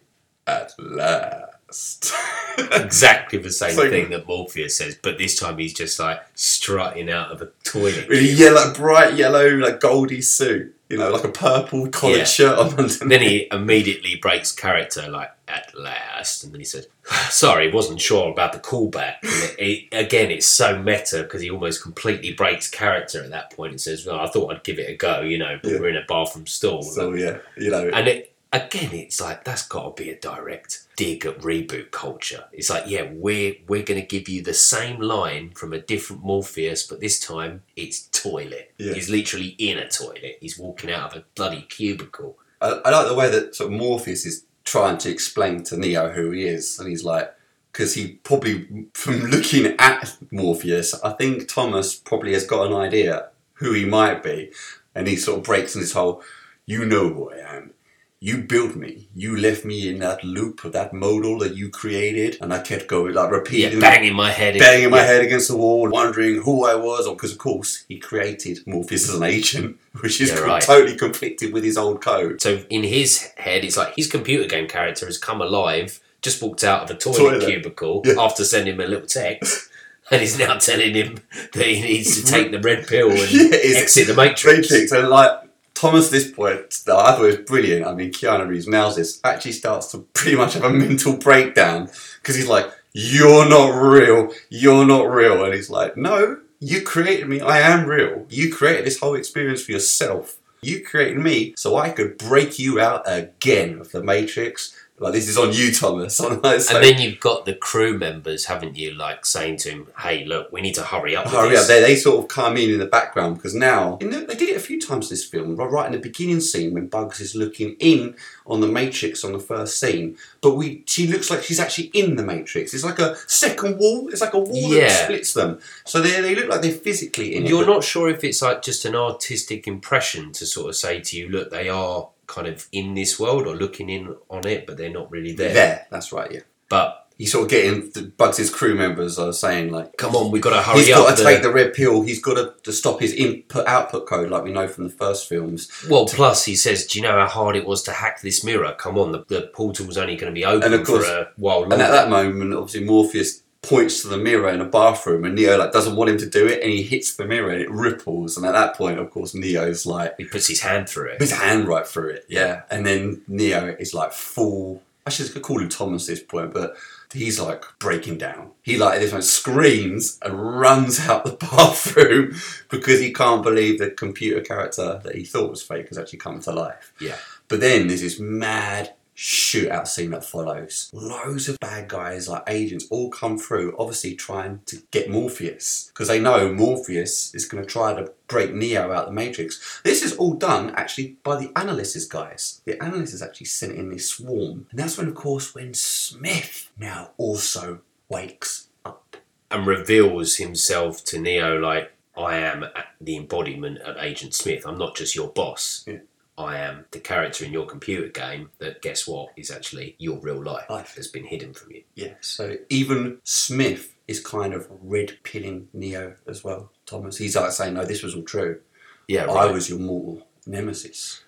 At last. Exactly the same thing that Morpheus says, but this time he's just like strutting out of a toilet. Really yellow, bright yellow, like goldy suit. You know, like a purple collared shirt on underneath. And then he immediately breaks character, like, at last. And then he said, sorry, wasn't sure about the callback. And again, it's so meta because he almost completely breaks character at that point and says, well, I thought I'd give it a go, you know, but we're in a bathroom stall. So, you know. And again, it's like, that's got to be a direct dig at reboot culture. It's like, yeah, we're going to give you the same line from a different Morpheus, but this time it's toilet. Yeah. He's literally in a toilet. He's walking out of a bloody cubicle. I like the way that sort of Morpheus is trying to explain to Neo who he is, and he's like, because he probably, from looking at Morpheus, I think Thomas probably has got an idea who he might be, and he sort of breaks in this whole, you know who I am. You built me. You left me in that loop of that modal that you created. And I kept going, like, repeating. Yeah, banging my head against the wall, wondering who I was. Because, of course, he created Morpheus as an agent, which is totally conflicted with his old code. So, in his head, it's like his computer game character has come alive, just walked out of a toilet cubicle after sending him a little text. And he's now telling him that he needs to take the red pill and exit the Matrix. And, like... Thomas, at this point, I thought it was brilliant. I mean, Keanu Reeves nails this. Actually starts to pretty much have a mental breakdown because he's like, you're not real. You're not real. And he's like, no, you created me. I am real. You created this whole experience for yourself. You created me so I could break you out again of the Matrix. Like, this is on you, Thomas. And then you've got the crew members, haven't you, like, saying to him, hey, look, we need to hurry up with this. They sort of come in the background, because now... they did it a few times in this film, right in the beginning scene when Bugs is looking in on the Matrix on the first scene, but she looks like she's actually in the Matrix. It's like a second wall. It's like a wall that splits them. So they look like they're physically in it. You're not sure if it's, like, just an artistic impression to sort of say to you, look, they are... kind of in this world or looking in on it, but they're not really there. That's right, yeah. But he's sort of getting Bugs' crew members are saying, like, come on, we've got to hurry up. He's got to take the red pill. He's got to stop his input-output code, like we know from the first films. Well, plus he says, do you know how hard it was to hack this mirror? Come on, the portal was only going to be open for a while longer. And at that moment, obviously, Morpheus points to the mirror in a bathroom, and Neo like doesn't want him to do it, and he hits the mirror and it ripples, and at that point of course Neo's like, he puts his hand through it, his hand right through it, yeah, and then Neo is like full, actually I could call him Thomas at this point, but he's like breaking down. He like at this point screams and runs out the bathroom because he can't believe the computer character that he thought was fake has actually come to life. Yeah. But then there's this mad shootout scene that follows. Loads of bad guys, like agents, all come through, obviously trying to get Morpheus, because they know Morpheus is going to try to break Neo out of the Matrix. This is all done, actually, by the Analysts guys. The Analysts actually sent in this swarm. And that's when, of course, when Smith now also wakes up. And reveals himself to Neo like, I am the embodiment of Agent Smith. I'm not just your boss. Yeah. I am the character in your computer game that, guess what, is actually your real life has been hidden from you. Yeah, so even Smith is kind of red-pilling Neo as well, Thomas. He's like saying, no, this was all true. Yeah, right. I was your mortal nemesis.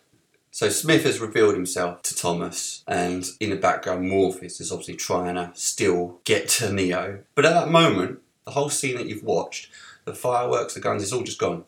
So Smith has revealed himself to Thomas, and in the background, Morpheus is obviously trying to still get to Neo. But at that moment, the whole scene that you've watched, the fireworks, the guns, it's all just gone.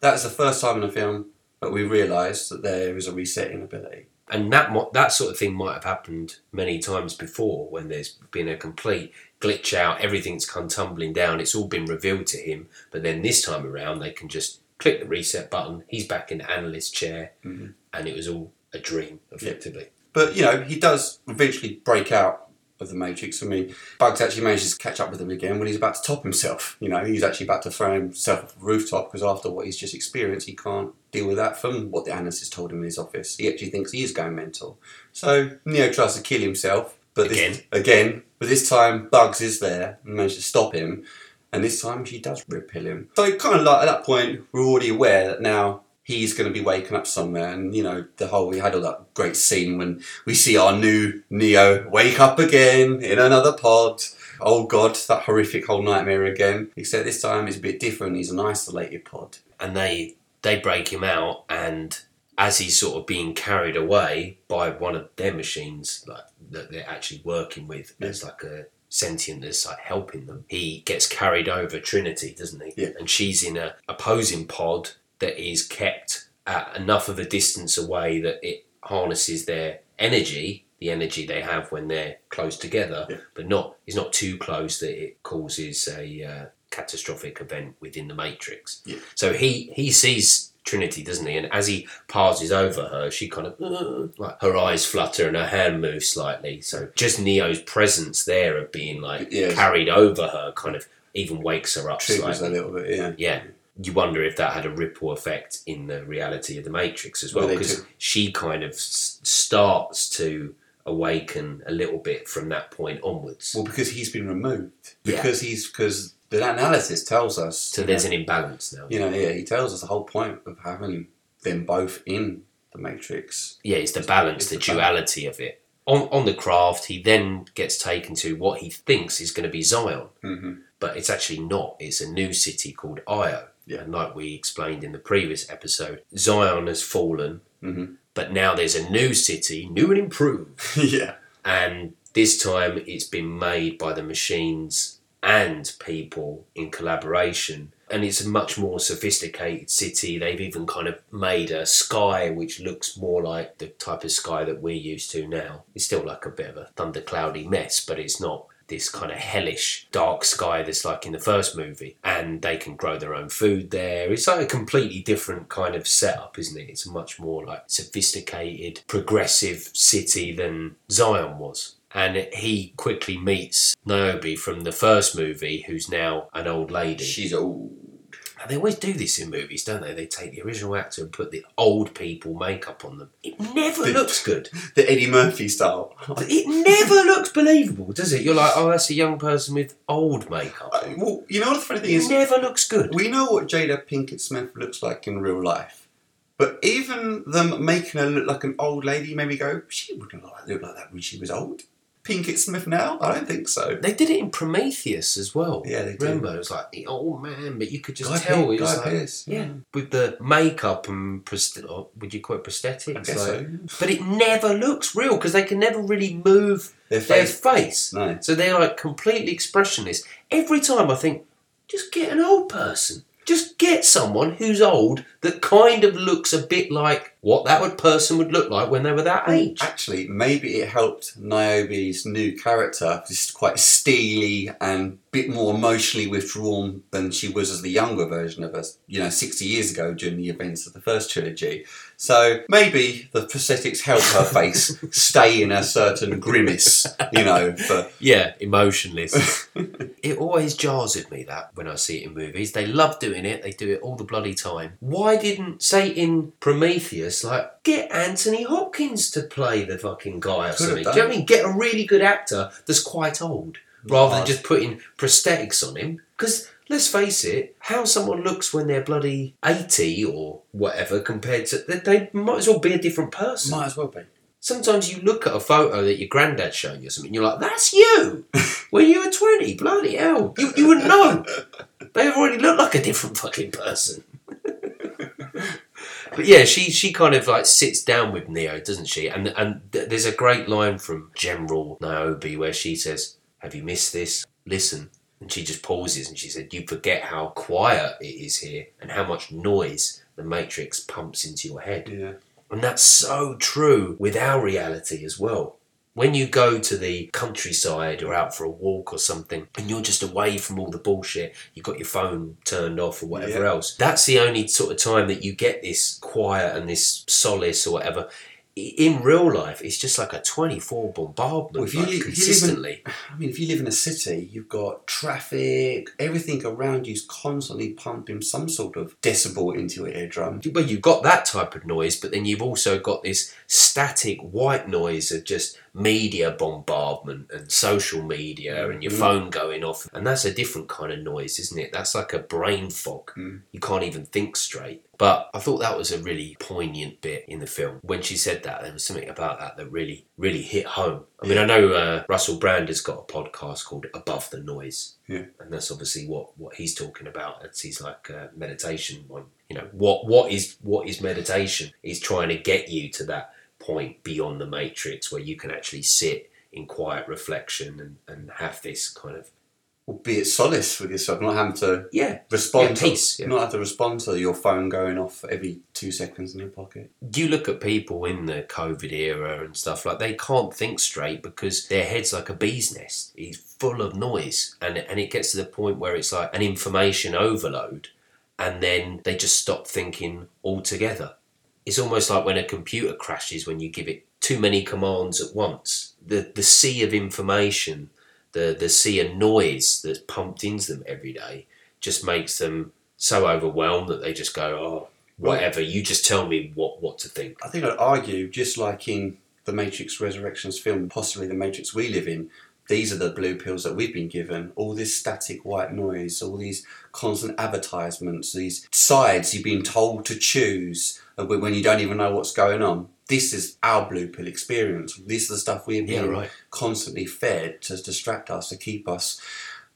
That's the first time in the film but we realised that there is a resetting ability. And that sort of thing might have happened many times before when there's been a complete glitch out, everything's come tumbling down, it's all been revealed to him, but then this time around they can just click the reset button, he's back in the analyst chair, mm-hmm. and it was all a dream, effectively. Yeah. But, you know, he does eventually break out of the Matrix. I mean, Bugs actually manages to catch up with him again when he's about to top himself. You know, he's actually about to throw himself off the rooftop because after what he's just experienced, he can't deal with that from what the analyst has told him in his office. He actually thinks he is going mental. So Neo tries to kill himself, but this time Bugs is there and manages to stop him, and this time she does red-pill him. So kind of like at that point, we're already aware that now he's going to be waking up somewhere, and you know we had all that great scene when we see our new Neo wake up again in another pod. Oh God, that horrific whole nightmare again. Except this time it's a bit different. He's an isolated pod, and they break him out, and as he's sort of being carried away by one of their machines, like that they're actually working with, as like a sentient that's like helping them. He gets carried over Trinity, doesn't he? Yeah. And she's in a opposing pod that is kept at enough of a distance away that it harnesses their energy, the energy they have when they're close together, yeah. but it's not too close that it causes a catastrophic event within the Matrix. Yeah. So he sees Trinity, doesn't he? And as he passes over her, she kind of, like her eyes flutter and her hand moves slightly. So just Neo's presence there of being like carried over her kind of even wakes her up slightly. A little bit, yeah. Yeah. You wonder if that had a ripple effect in the reality of the Matrix as well, because she kind of starts to awaken a little bit from that point onwards. Well, because he's been removed. Because because the analysis tells us. So there's an imbalance now. You know, yeah, he tells us the whole point of having them both in the Matrix. Yeah, it's the balance, it's the duality of it. On the craft, he then gets taken to what he thinks is going to be Zion, mm-hmm. but it's actually not. It's a new city called Io. Yeah. And like we explained in the previous episode, Zion has fallen, mm-hmm. but now there's a new city, new and improved. Yeah. And this time it's been made by the machines and people in collaboration. And it's a much more sophisticated city. They've even kind of made a sky which looks more like the type of sky that we're used to now. It's still like a bit of a thundercloudy mess, but it's not this kind of hellish dark sky that's like in the first movie, and they can grow their own food there. It's like a completely different kind of setup, isn't it? It's a much more like sophisticated, progressive city than Zion was. And he quickly meets Niobe from the first movie, who's now an old lady. She's old. And they always do this in movies, don't they? They take the original actor and put the old people makeup on them. It never looks good. The Eddie Murphy style. It never looks believable, does it? You're like, oh, that's a young person with old makeup. Well, you know what the funny thing is? It never looks good. We know what Jada Pinkett Smith looks like in real life. But even them making her look like an old lady made me go, she wouldn't look like that when she was old. Pinkett Smith now? I don't think so. They did it in Prometheus as well. Yeah, they did. Remember, it was like, oh man, but you could just tell it was like, yeah, with the makeup and would you call it prosthetics? I guess so. But it never looks real because they can never really move their face. No. So they're like completely expressionless. Every time I think, just get an old person. Just get someone who's old that kind of looks a bit like what person would look like when they were that age. Actually, maybe it helped Niobe's new character, just quite steely and a bit more emotionally withdrawn than she was as the younger version of us, 60 years ago during the events of the first trilogy. So maybe the prosthetics help her face stay in a certain grimace, for... Yeah, emotionless. It always jars at me that when I see it in movies. They love doing it. They do it all the bloody time. Why didn't, say in Prometheus, get Anthony Hopkins to play the fucking guy or something. Do you know what I mean? Get a really good actor that's quite old rather than just putting prosthetics on him. Because, let's face it, how someone looks when they're bloody 80 or whatever compared to... They might as well be a different person. Might as well be. Sometimes you look at a photo that your granddad's showing you or something, you're like, that's you! When you were 20, bloody hell. You wouldn't know. They've already looked like a different fucking person. But yeah, she kind of like sits down with Neo, doesn't she? And there's a great line from General Niobe where she says, "Have you missed this? Listen." And she just pauses and she said, "You forget how quiet it is here and how much noise the Matrix pumps into your head." Yeah. And that's so true with our reality as well. When you go to the countryside or out for a walk or something and you're just away from all the bullshit, you've got your phone turned off or whatever else, that's the only sort of time that you get this quiet and this solace or whatever. In real life, it's just like a 24 bombardment consistently. If you live in a city, you've got traffic, everything around you is constantly pumping some sort of decibel into your eardrum. Well, you've got that type of noise, but then you've also got this static white noise of just media bombardment and social media and your phone going off. And that's a different kind of noise, isn't it? That's like a brain fog. Mm. You can't even think straight. But I thought that was a really poignant bit in the film. When she said that, there was something about that really, really hit home. I mean, I know Russell Brand has got a podcast called Above the Noise. Yeah. And that's obviously what he's talking about. It's his like meditation one. What is meditation? He's trying to get you to that point beyond the Matrix where you can actually sit in quiet reflection and have this kind of... Be it solace with yourself, not having to respond to peace. Yeah. Not have to respond to your phone going off every 2 seconds in your pocket. You look at people in the COVID era and stuff like they can't think straight because their head's like a bee's nest. It's full of noise, and it gets to the point where it's like an information overload, and then they just stop thinking altogether. It's almost like when a computer crashes when you give it too many commands at once. The sea of information. The sea of noise that's pumped into them every day just makes them so overwhelmed that they just go, oh, whatever, you just tell me what to think. I think I'd argue, just like in the Matrix Resurrections film, possibly the Matrix we live in, these are the blue pills that we've been given. All this static white noise, all these constant advertisements, these sides you've been told to choose when you don't even know what's going on. This is our blue pill experience. This is the stuff we've been constantly fed to distract us, to keep us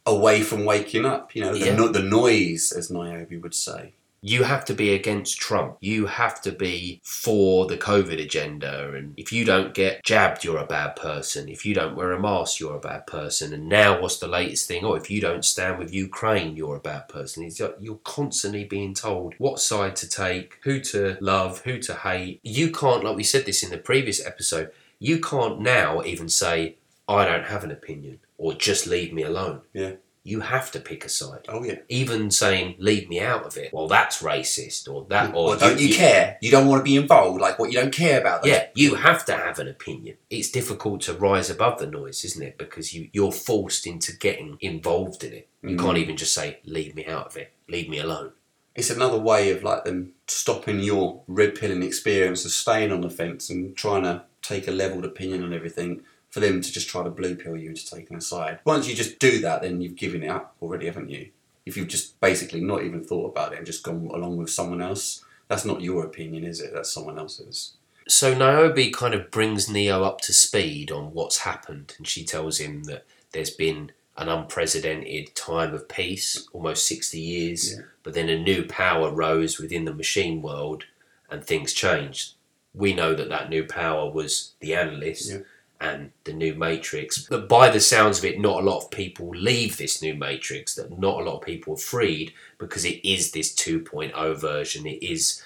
away from waking up. The noise, as Niobe would say. You have to be against Trump. You have to be for the COVID agenda. And if you don't get jabbed, you're a bad person. If you don't wear a mask, you're a bad person. And now what's the latest thing? Oh, if you don't stand with Ukraine, you're a bad person. It's like you're constantly being told what side to take, who to love, who to hate. You can't, like we said this in the previous episode, you can't now even say, I don't have an opinion or just leave me alone. Yeah. You have to pick a side. Oh, yeah. Even saying, leave me out of it. Well, that's racist or that... Or don't you care? You don't want to be involved. Like, what, you don't care about that? Yeah, you have to have an opinion. It's difficult to rise above the noise, isn't it? Because you're forced into getting involved in it. You can't even just say, leave me out of it. Leave me alone. It's another way of, like, them stopping your red pilling experience of staying on the fence and trying to take a levelled opinion on everything. For them to just try to blue pill you into taking a side. Once you just do that, then you've given it up already, haven't you? If you've just basically not even thought about it and just gone along with someone else, that's not your opinion, is it? That's someone else's. So Niobe kind of brings Neo up to speed on what's happened, and she tells him that there's been an unprecedented time of peace, almost 60 years, but then a new power rose within the machine world and things changed. We know that that new power was the Analyst and the new Matrix, but by the sounds of it, not a lot of people leave this new Matrix, that not a lot of people are freed because it is this 2.0 version. It is,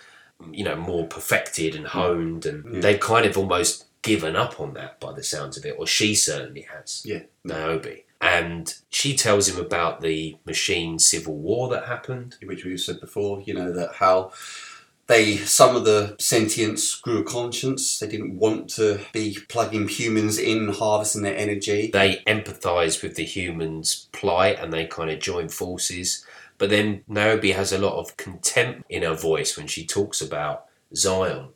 you know, more perfected and honed, and they've kind of almost given up on that by the sounds of it, or she certainly has, Niobe. And she tells him about the machine civil war that happened. Which we've said before, you know, that how some of the sentients grew a conscience. They didn't want to be plugging humans in, harvesting their energy. They empathise with the humans' plight and they kind of join forces. But then Niobe has a lot of contempt in her voice when she talks about Zion.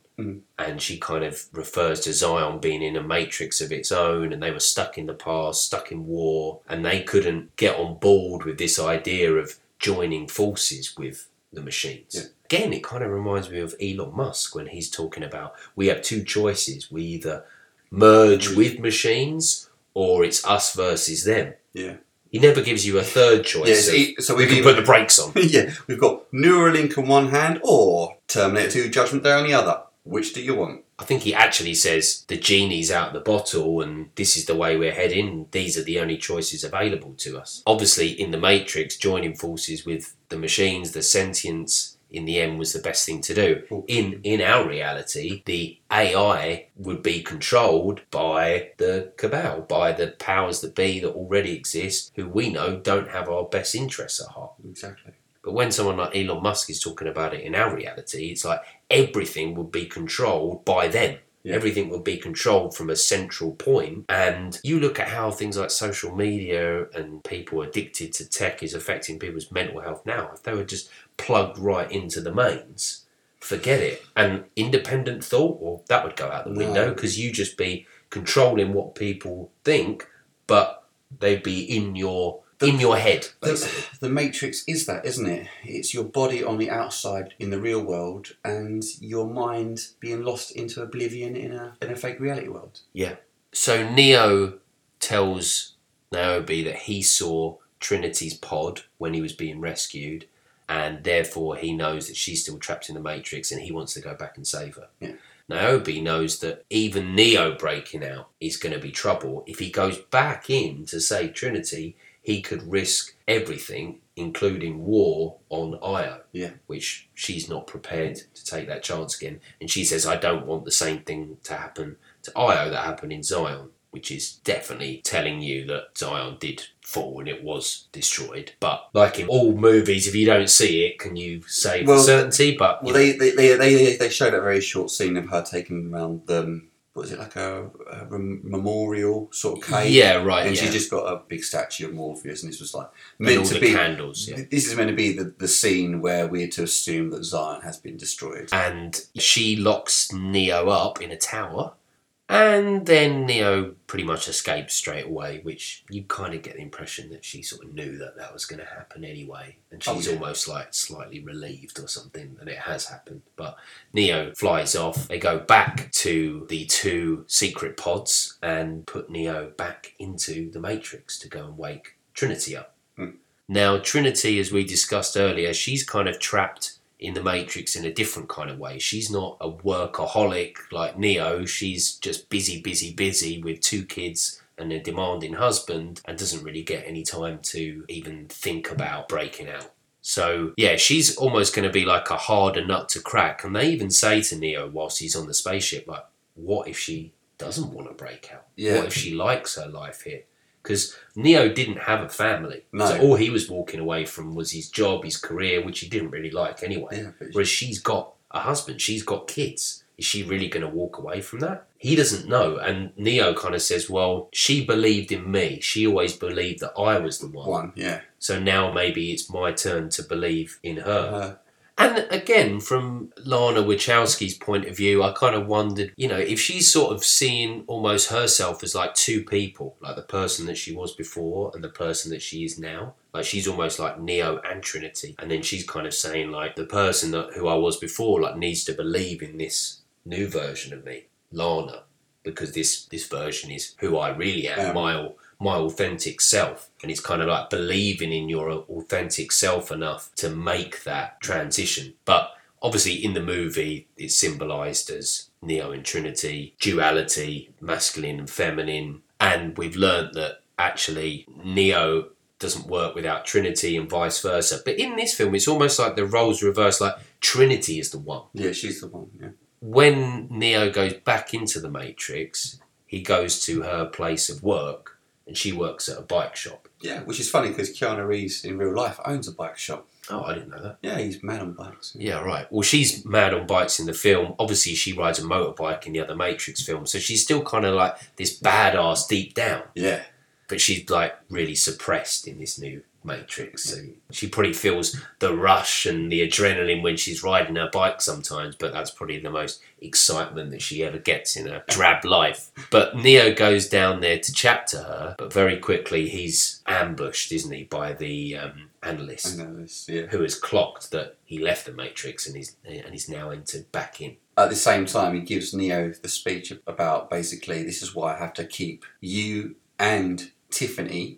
And she kind of refers to Zion being in a matrix of its own, and they were stuck in the past, stuck in war, and they couldn't get on board with this idea of joining forces with the machines. Again, it kind of reminds me of Elon Musk when he's talking about we have two choices. We either merge with machines or it's us versus them. He never gives you a third choice. So we can put the brakes on. We've got Neuralink on one hand or Terminator 2 Judgment Day on the other. Which do you want? I think he actually says the genie's out of the bottle and this is the way we're heading. These are the only choices available to us. Obviously, in the Matrix, joining forces with the machines, the sentience, in the end was the best thing to do. In our reality, the AI would be controlled by the cabal, by the powers that be that already exist, who we know don't have our best interests at heart. Exactly. But when someone like Elon Musk is talking about it in our reality, it's like everything would be controlled by them. Everything would be controlled from a central point. And you look at how things like social media and people addicted to tech is affecting people's mental health now. If they were just plugged right into the mains, forget it. And independent thought, well, that would go out the window because you just be controlling what people think, but they'd be in your head. The Matrix is that, isn't it? It's your body on the outside in the real world and your mind being lost into oblivion in a fake reality world. Yeah. So Neo tells Niobe that he saw Trinity's pod when he was being rescued, and therefore he knows that she's still trapped in the Matrix and he wants to go back and save her. Yeah. Niobe knows that even Neo breaking out is going to be trouble. If he goes back in to save Trinity, he could risk everything, including war on Io, which she's not prepared to take that chance again. And she says, I don't want the same thing to happen to Io that happened in Zion, which is definitely telling you that Zion did fall and it was destroyed. But like in all movies, if you don't see it, can you say for certainty? But they showed a very short scene of her taking around them. What is it, like a memorial sort of cave? Yeah, right. And she just got a big statue of Morpheus, and this was like meant to be candles. Yeah. This is meant to be the scene where we're to assume that Zion has been destroyed. And she locks Neo up in a tower, and then Neo pretty much escapes straight away, which you kind of get the impression that she sort of knew that that was going to happen anyway, and she's almost like slightly relieved or something that it has happened. But Neo flies off. They go back to the two secret pods and put Neo back into the Matrix to go and wake Trinity up. Now, Trinity, as we discussed earlier, she's kind of trapped in the Matrix in a different kind of way. She's not a workaholic like Neo. She's just busy, busy, busy with two kids and a demanding husband and doesn't really get any time to even think about breaking out. So, yeah, she's almost going to be like a harder nut to crack. And they even say to Neo whilst he's on the spaceship, like, what if she doesn't want to break out? Yeah. What if she likes her life here? Because Neo didn't have a family. No. So all he was walking away from was his job, his career, which he didn't really like anyway. Yeah, whereas she's got a husband, she's got kids. Is she really going to walk away from that? He doesn't know. And Neo kind of says, well, she believed in me. She always believed that I was the one. So now maybe it's my turn to believe in her. And again, from Lana Wachowski's point of view, I kind of wondered, you know, if she's sort of seeing almost herself as like two people, like the person that she was before and the person that she is now. Like she's almost like Neo and Trinity. And then she's kind of saying like the person who I was before like needs to believe in this new version of me, Lana, because this version is who I really am, my authentic self. And it's kind of like believing in your authentic self enough to make that transition. But obviously in the movie, it's symbolised as Neo and Trinity, duality, masculine and feminine. And we've learnt that actually Neo doesn't work without Trinity and vice versa. But in this film, it's almost like the roles reverse, like Trinity is the one. Yeah, she's the one, yeah. When Neo goes back into the Matrix, he goes to her place of work and she works at a bike shop. Yeah, which is funny because Keanu Reeves in real life owns a bike shop. Oh, I didn't know that. Yeah, he's mad on bikes. Yeah, right. Well, she's mad on bikes in the film. Obviously, she rides a motorbike in the other Matrix film, so she's still kind of like this badass deep down. Yeah. But she's like really suppressed in this new Matrix. So she probably feels the rush and the adrenaline when she's riding her bike sometimes, but that's probably the most excitement that she ever gets in her drab life. But Neo goes down there to chat to her, but very quickly he's ambushed, isn't he, by the analyst, yeah, who has clocked that he left the Matrix and he's now entered back in. At the same time, he gives Neo the speech about basically, this is why I have to keep you and Tiffany,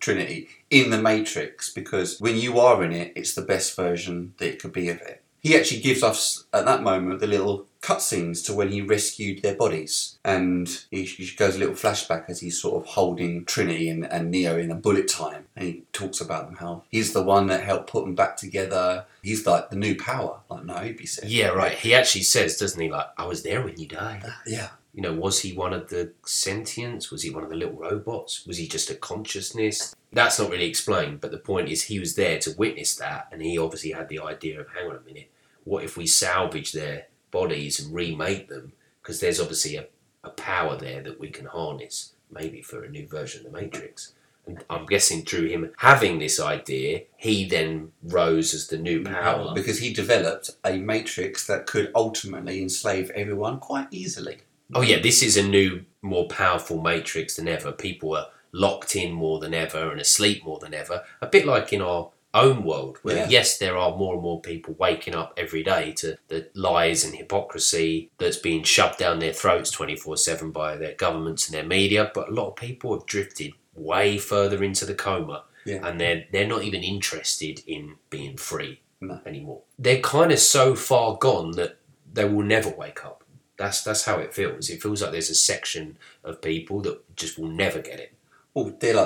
Trinity, in the Matrix, because when you are in it, it's the best version that it could be of it. He actually gives us, at that moment, the little cutscenes to when he rescued their bodies. And he goes a little flashback as he's sort of holding Trinity and Neo in a bullet time. And he talks about them, how he's the one that helped put them back together. He's like the new power. Like, no, he'd be sick. Yeah, right. He actually says, doesn't he, like, I was there when you died. Yeah. You know, was he one of the sentients? Was he one of the little robots? Was he just a consciousness? That's not really explained, but the point is he was there to witness that, and he obviously had the idea of, hang on a minute, what if we salvage their bodies and remake them? Because there's obviously a power there that we can harness, maybe for a new version of the Matrix. And I'm guessing through him having this idea, he then rose as the new power. Because he developed a Matrix that could ultimately enslave everyone quite easily. Oh yeah, this is a new, more powerful Matrix than ever. People are locked in more than ever and asleep more than ever. A bit like in our own world, where yes, there are more and more people waking up every day to the lies and hypocrisy that's being shoved down their throats 24/7 by their governments and their media. But a lot of people have drifted way further into the coma, and they're not even interested in being free anymore. They're kind of so far gone that they will never wake up. That's how it feels. It feels like there's a section of people that just will never get it. Well, they're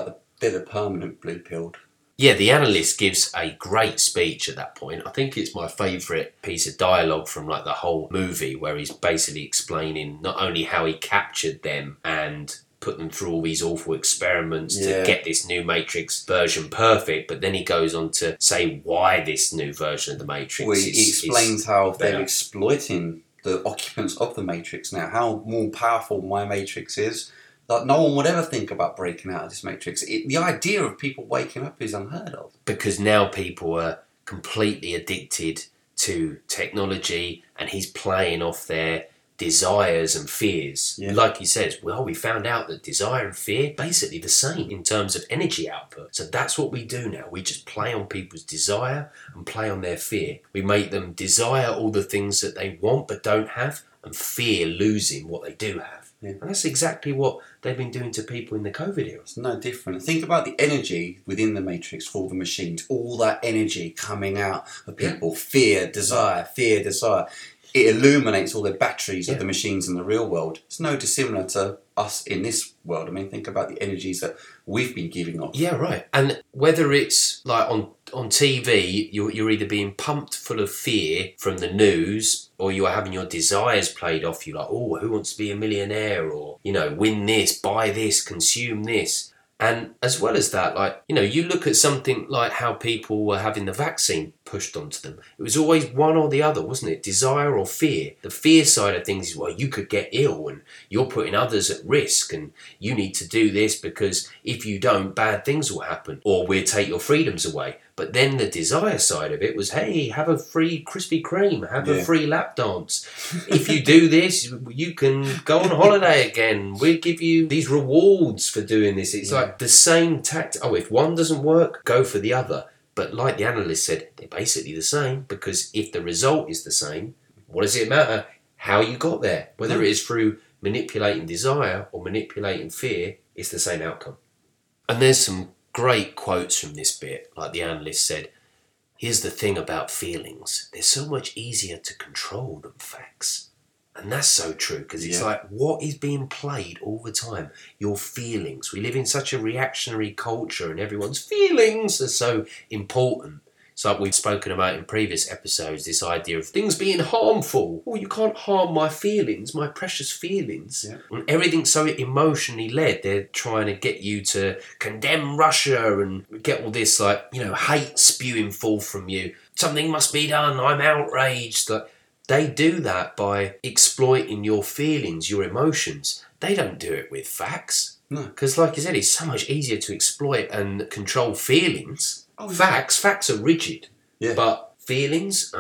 the permanent blue pilled. Yeah, the analyst gives a great speech at that point. I think it's my favourite piece of dialogue from like the whole movie, where he's basically explaining not only how he captured them and put them through all these awful experiments to get this new Matrix version perfect, but then he goes on to say why this new version of the Matrix He explains how they're exploiting the occupants of the Matrix now, how more powerful my Matrix is, that no one would ever think about breaking out of this Matrix. The idea of people waking up is unheard of. Because now people are completely addicted to technology, and he's playing off their desires and fears. Yeah. Like he says, well, we found out that desire and fear are basically the same in terms of energy output. So that's what we do now. We just play on people's desire and play on their fear. We make them desire all the things that they want but don't have, and fear losing what they do have. Yeah. And that's exactly what they've been doing to people in the COVID era. It's no different. Think about the energy within the Matrix for the machines, all that energy coming out of people, fear, desire, fear, desire. It illuminates all the batteries of the machines in the real world. It's no dissimilar to us in this world. I mean, think about the energies that we've been giving off. Yeah, right. And whether it's like on TV, you're either being pumped full of fear from the news, or you are having your desires played off you, like, oh, who wants to be a millionaire? Or, you know, win this, buy this, consume this. And as well as that, like, you know, you look at something like how people were having the vaccine pushed onto them. It was always one or the other, wasn't it? Desire or fear. The fear side of things is, well, you could get ill and you're putting others at risk and you need to do this because if you don't, bad things will happen or we'll take your freedoms away. But then the desire side of it was, hey, have a free Krispy Kreme, have a free lap dance. If you do this, you can go on holiday again. We'll give you these rewards for doing this. It's like the same oh, if one doesn't work, go for the other. But like the analyst said, they're basically the same because if the result is the same, what does it matter? how you got there. Whether it is through manipulating desire or manipulating fear, it's the same outcome. And there's some great quotes from this bit, like the analyst said, here's the thing about feelings. They're so much easier to control than facts. And that's so true, because it's like, what is being played all the time? Your feelings. We live in such a reactionary culture and everyone's feelings are so important. It's like we've spoken about in previous episodes, this idea of things being harmful. Oh, you can't harm my feelings, my precious feelings. Yeah. And everything's so emotionally led. They're trying to get you to condemn Russia and get all this, like, you know, hate spewing forth from you. Something must be done. I'm outraged. Like, they do that by exploiting your feelings, your emotions. They don't do it with facts. No. Because, like I said, it's so much easier to exploit and control feelings. Oh, facts are rigid, but feelings,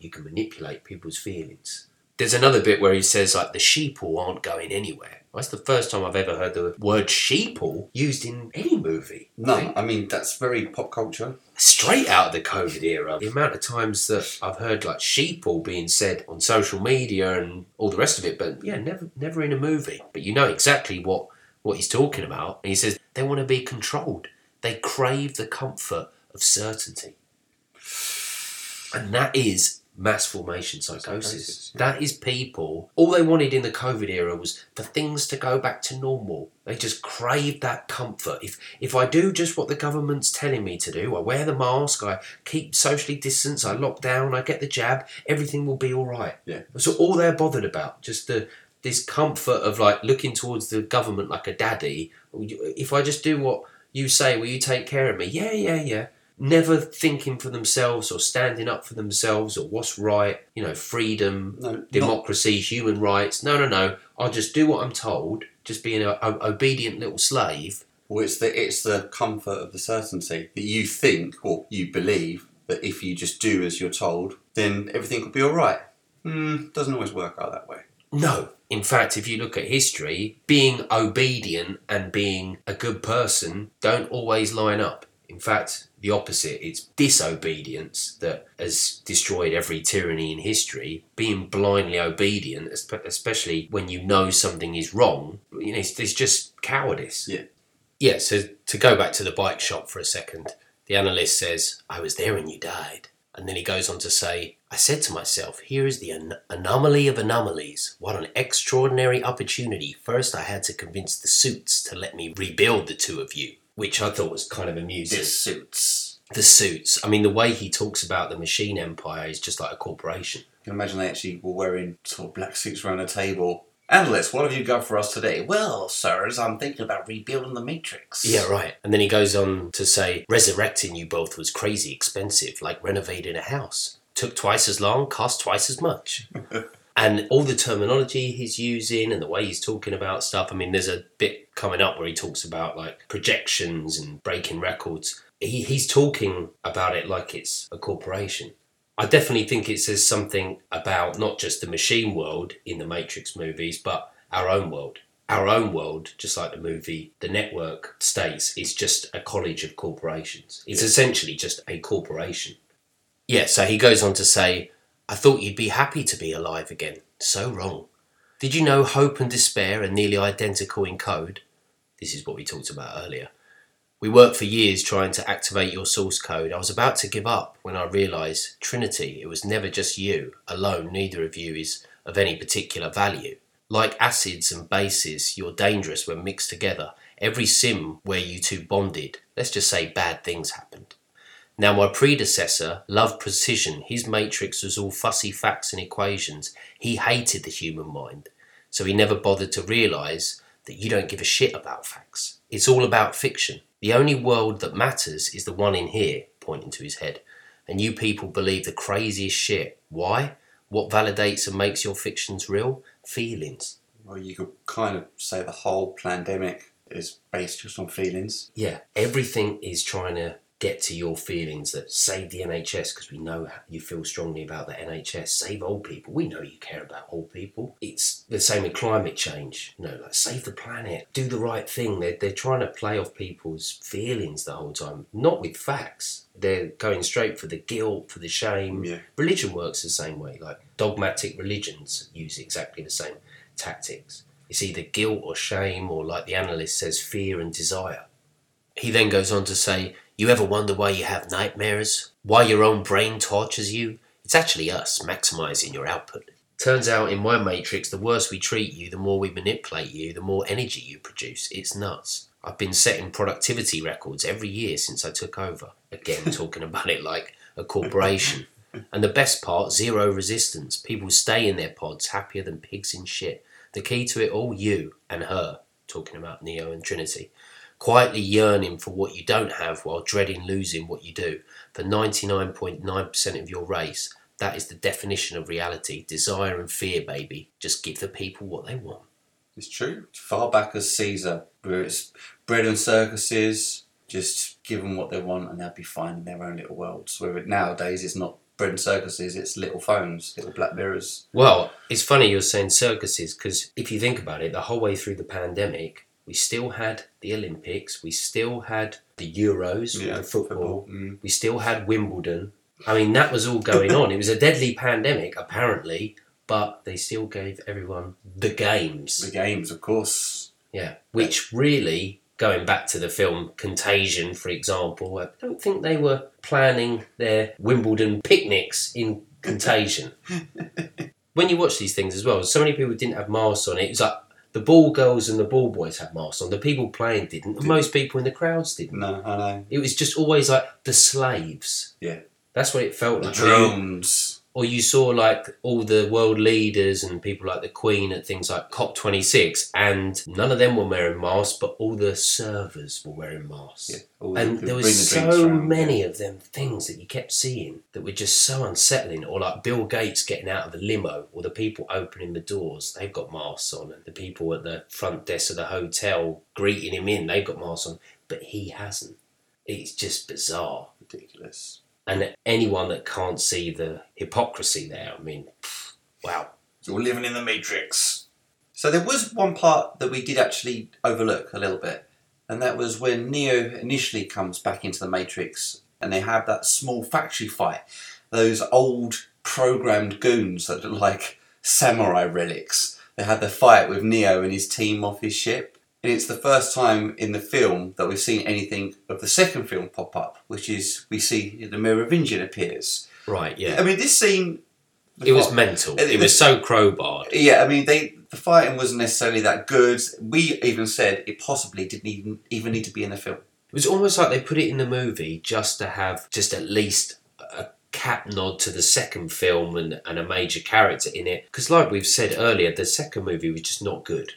you can manipulate people's feelings. There's another bit where he says, like, the sheeple aren't going anywhere. That's the first time I've ever heard the word sheeple used in any movie. No, I mean, that's very pop culture. Straight out of the COVID era. The amount of times that I've heard, like, sheeple being said on social media and all the rest of it, but, never in a movie. But you know exactly what he's talking about. And he says, they want to be controlled. They crave the comfort of certainty. And that is mass formation psychosis. That is people. All they wanted in the COVID era was for things to go back to normal. They just crave that comfort. If I do just what the government's telling me to do, I wear the mask, I keep socially distance, I lock down, I get the jab, everything will be all right. Yeah. So all they're bothered about, just this comfort of, like, looking towards the government like a daddy. If I just do what you say, will you take care of me? Yeah. Never thinking for themselves or standing up for themselves or what's right, freedom, democracy, human rights. No. I'll just do what I'm told, just being an obedient little slave. Well, it's the comfort of the certainty that you think or you believe that if you just do as you're told, then everything will be all right. Doesn't always work out that way. No. In fact, if you look at history, being obedient and being a good person don't always line up. In fact, the opposite. It's disobedience that has destroyed every tyranny in history. Being blindly obedient, especially when you know something is wrong, it's just cowardice. Yeah, so to go back to the bike shop for a second, the analyst says, I was there when you died. And then he goes on to say, I said to myself, here is the anomaly of anomalies. What an extraordinary opportunity. First, I had to convince the suits to let me rebuild the two of you, which I thought was kind of amusing. The suits. I mean, the way he talks about the machine empire is just like a corporation. I can imagine they actually were wearing sort of black suits around a table. Analyst, what have you got for us today? Well, sirs, I'm thinking about rebuilding the Matrix. Yeah, right. And then he goes on to say, resurrecting you both was crazy expensive, like renovating a house. Took twice as long, cost twice as much. And all the terminology he's using and the way he's talking about stuff. I mean, there's a bit coming up where he talks about, like, projections and breaking records. He's talking about it like it's a corporation. I definitely think it says something about not just the machine world in the Matrix movies, but our own world. Our own world, just like the movie, the network states, is just a college of corporations. It's essentially just a corporation. Yeah, so he goes on to say, I thought you'd be happy to be alive again. So wrong. Did you know hope and despair are nearly identical in code? This is what we talked about earlier. We worked for years trying to activate your source code. I was about to give up when I realised, Trinity, it was never just you alone. Neither of you is of any particular value. Like acids and bases, you're dangerous when mixed together. Every sim where you two bonded, let's just say bad things happened. Now my predecessor loved precision. His matrix was all fussy facts and equations. He hated the human mind, so he never bothered to realise that you don't give a shit about facts. It's all about fiction. The only world that matters is the one in here, pointing to his head. And you people believe the craziest shit. Why? What validates and makes your fictions real? Feelings. Well, you could kind of say the whole pandemic is based just on feelings. Yeah, everything is trying to get to your feelings that save the NHS because we know you feel strongly about the NHS. Save old people. We know you care about old people. It's the same with climate change. You know, like, save the planet. Do the right thing. They're trying to play off people's feelings the whole time, not with facts. They're going straight for the guilt, for the shame. Yeah. Religion works the same way. Like, dogmatic religions use exactly the same tactics. It's either guilt or shame or, like the analyst says, fear and desire. He then goes on to say, you ever wonder why you have nightmares? Why your own brain tortures you? It's actually us maximising your output. Turns out in my matrix, the worse we treat you, the more we manipulate you, the more energy you produce. It's nuts. I've been setting productivity records every year since I took over. Again, talking about it like a corporation. And the best part, zero resistance. People stay in their pods happier than pigs in shit. The key to it all, you and her, talking about Neo and Trinity, quietly yearning for what you don't have while dreading losing what you do. For 99.9% of your race, that is the definition of reality. Desire and fear, baby. Just give the people what they want. It's true. Far back as Caesar, where it's bread and circuses, just give them what they want and they'll be fine in their own little worlds. Where nowadays it's not bread and circuses, it's little phones, little Black Mirrors. Well, it's funny you're saying circuses, because if you think about it, the whole way through the pandemic, we still had the Olympics, we still had the Euros, yeah, the football. Mm. We still had Wimbledon. I mean, that was all going on. It was a deadly pandemic, apparently, but they still gave everyone the games. The games, of course. Yeah, which really, going back to the film Contagion, for example, I don't think they were planning their Wimbledon picnics in Contagion. When you watch these things as well, so many people didn't have masks on. It was like, the ball girls and the ball boys had masks on. The people playing didn't. And most people in the crowds didn't. No, I know. It was just always like the slaves. Yeah. That's what it felt like. The drums. Or you saw like all the world leaders and people like the Queen at things like COP26, and none of them were wearing masks, but all the servers were wearing masks. Yeah, and there was so many of them things that you kept seeing that were just so unsettling. Or like Bill Gates getting out of the limo, or the people opening the doors, they've got masks on. And the people at the front desk of the hotel greeting him in, they've got masks on, but he hasn't. It's just bizarre. Ridiculous. And anyone that can't see the hypocrisy there, I mean, wow. You're living in the Matrix. So there was one part that we did actually overlook a little bit, and that was when Neo initially comes back into the Matrix and they have that small factory fight. Those old programmed goons that are like samurai relics. They had the fight with Neo and his team off his ship. And it's the first time in the film that we've seen anything of the second film pop up, which is we see the Merovingian appears. Right, yeah. I mean, this scene... It was mental. It was so crowbarred. Yeah, I mean, the fighting wasn't necessarily that good. We even said it possibly didn't even need to be in the film. It was almost like they put it in the movie just to have just at least a cap nod to the second film and a major character in it. Because like we've said earlier, the second movie was just not good.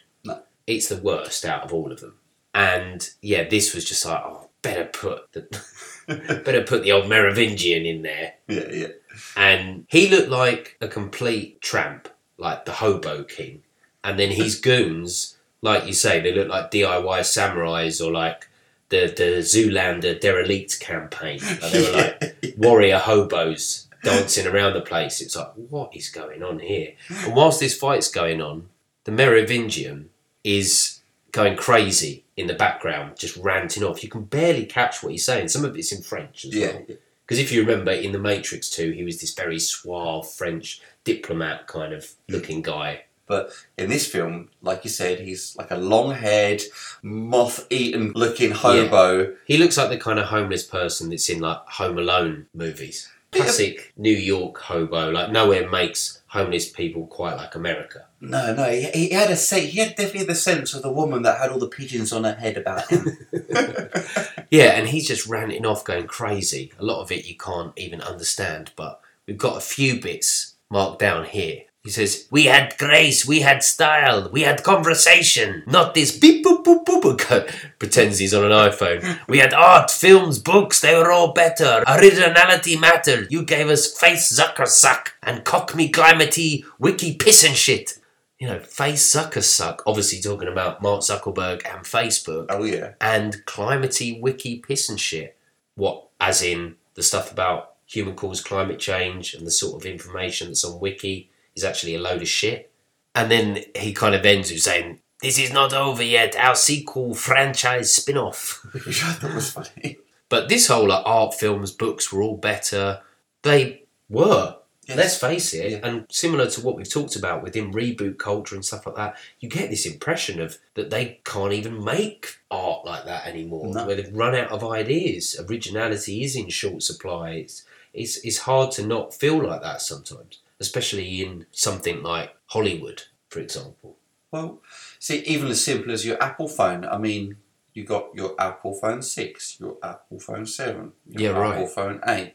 It's the worst out of all of them. And yeah, this was just like, oh, better put the old Merovingian in there. Yeah, yeah. And he looked like a complete tramp, like the Hobo King. And then his goons, like you say, they look like DIY samurais or like the Zoolander derelict campaign. Like they were like warrior hobos dancing around the place. It's like, what is going on here? And whilst this fight's going on, the Merovingian is going crazy in the background, just ranting off. You can barely catch what he's saying. Some of it's in French as well. Because if you remember, in The Matrix 2, he was this very suave French diplomat kind of looking guy. But in this film, like you said, he's like a long-haired, moth-eaten looking hobo. Yeah. He looks like the kind of homeless person that's in like Home Alone movies. Classic New York hobo. Like nowhere makes homeless people quite like America. No. He had definitely the sense of the woman that had all the pigeons on her head about him. Yeah, and he's just ranting off, going crazy. A lot of it you can't even understand, but we've got a few bits marked down here. He says, "We had grace, we had style, we had conversation, not this beep boop boop boop," pretends he's on an iPhone. "We had art, films, books, they were all better. Originality mattered. You gave us face sucker suck and cockney climate wiki piss and shit." You know, face sucker suck, obviously talking about Mark Zuckerberg and Facebook. Oh yeah. And climate wiki piss and shit. What, as in the stuff about human caused climate change and the sort of information that's on Wiki is actually a load of shit. And then he kind of ends with saying, "This is not over yet, our sequel franchise spin-off." Which I thought was funny. But this whole like, art films, books were all better. They were. Yes. Let's face it. Yeah. And similar to what we've talked about within reboot culture and stuff like that, you get this impression of that they can't even make art like that anymore. No. Where they've run out of ideas. Originality is in short supply. It's hard to not feel like that sometimes, especially in something like Hollywood, for example. Well, see, even as simple as your Apple phone. I mean, you got your Apple phone 6, your Apple phone 7, your Apple phone 8.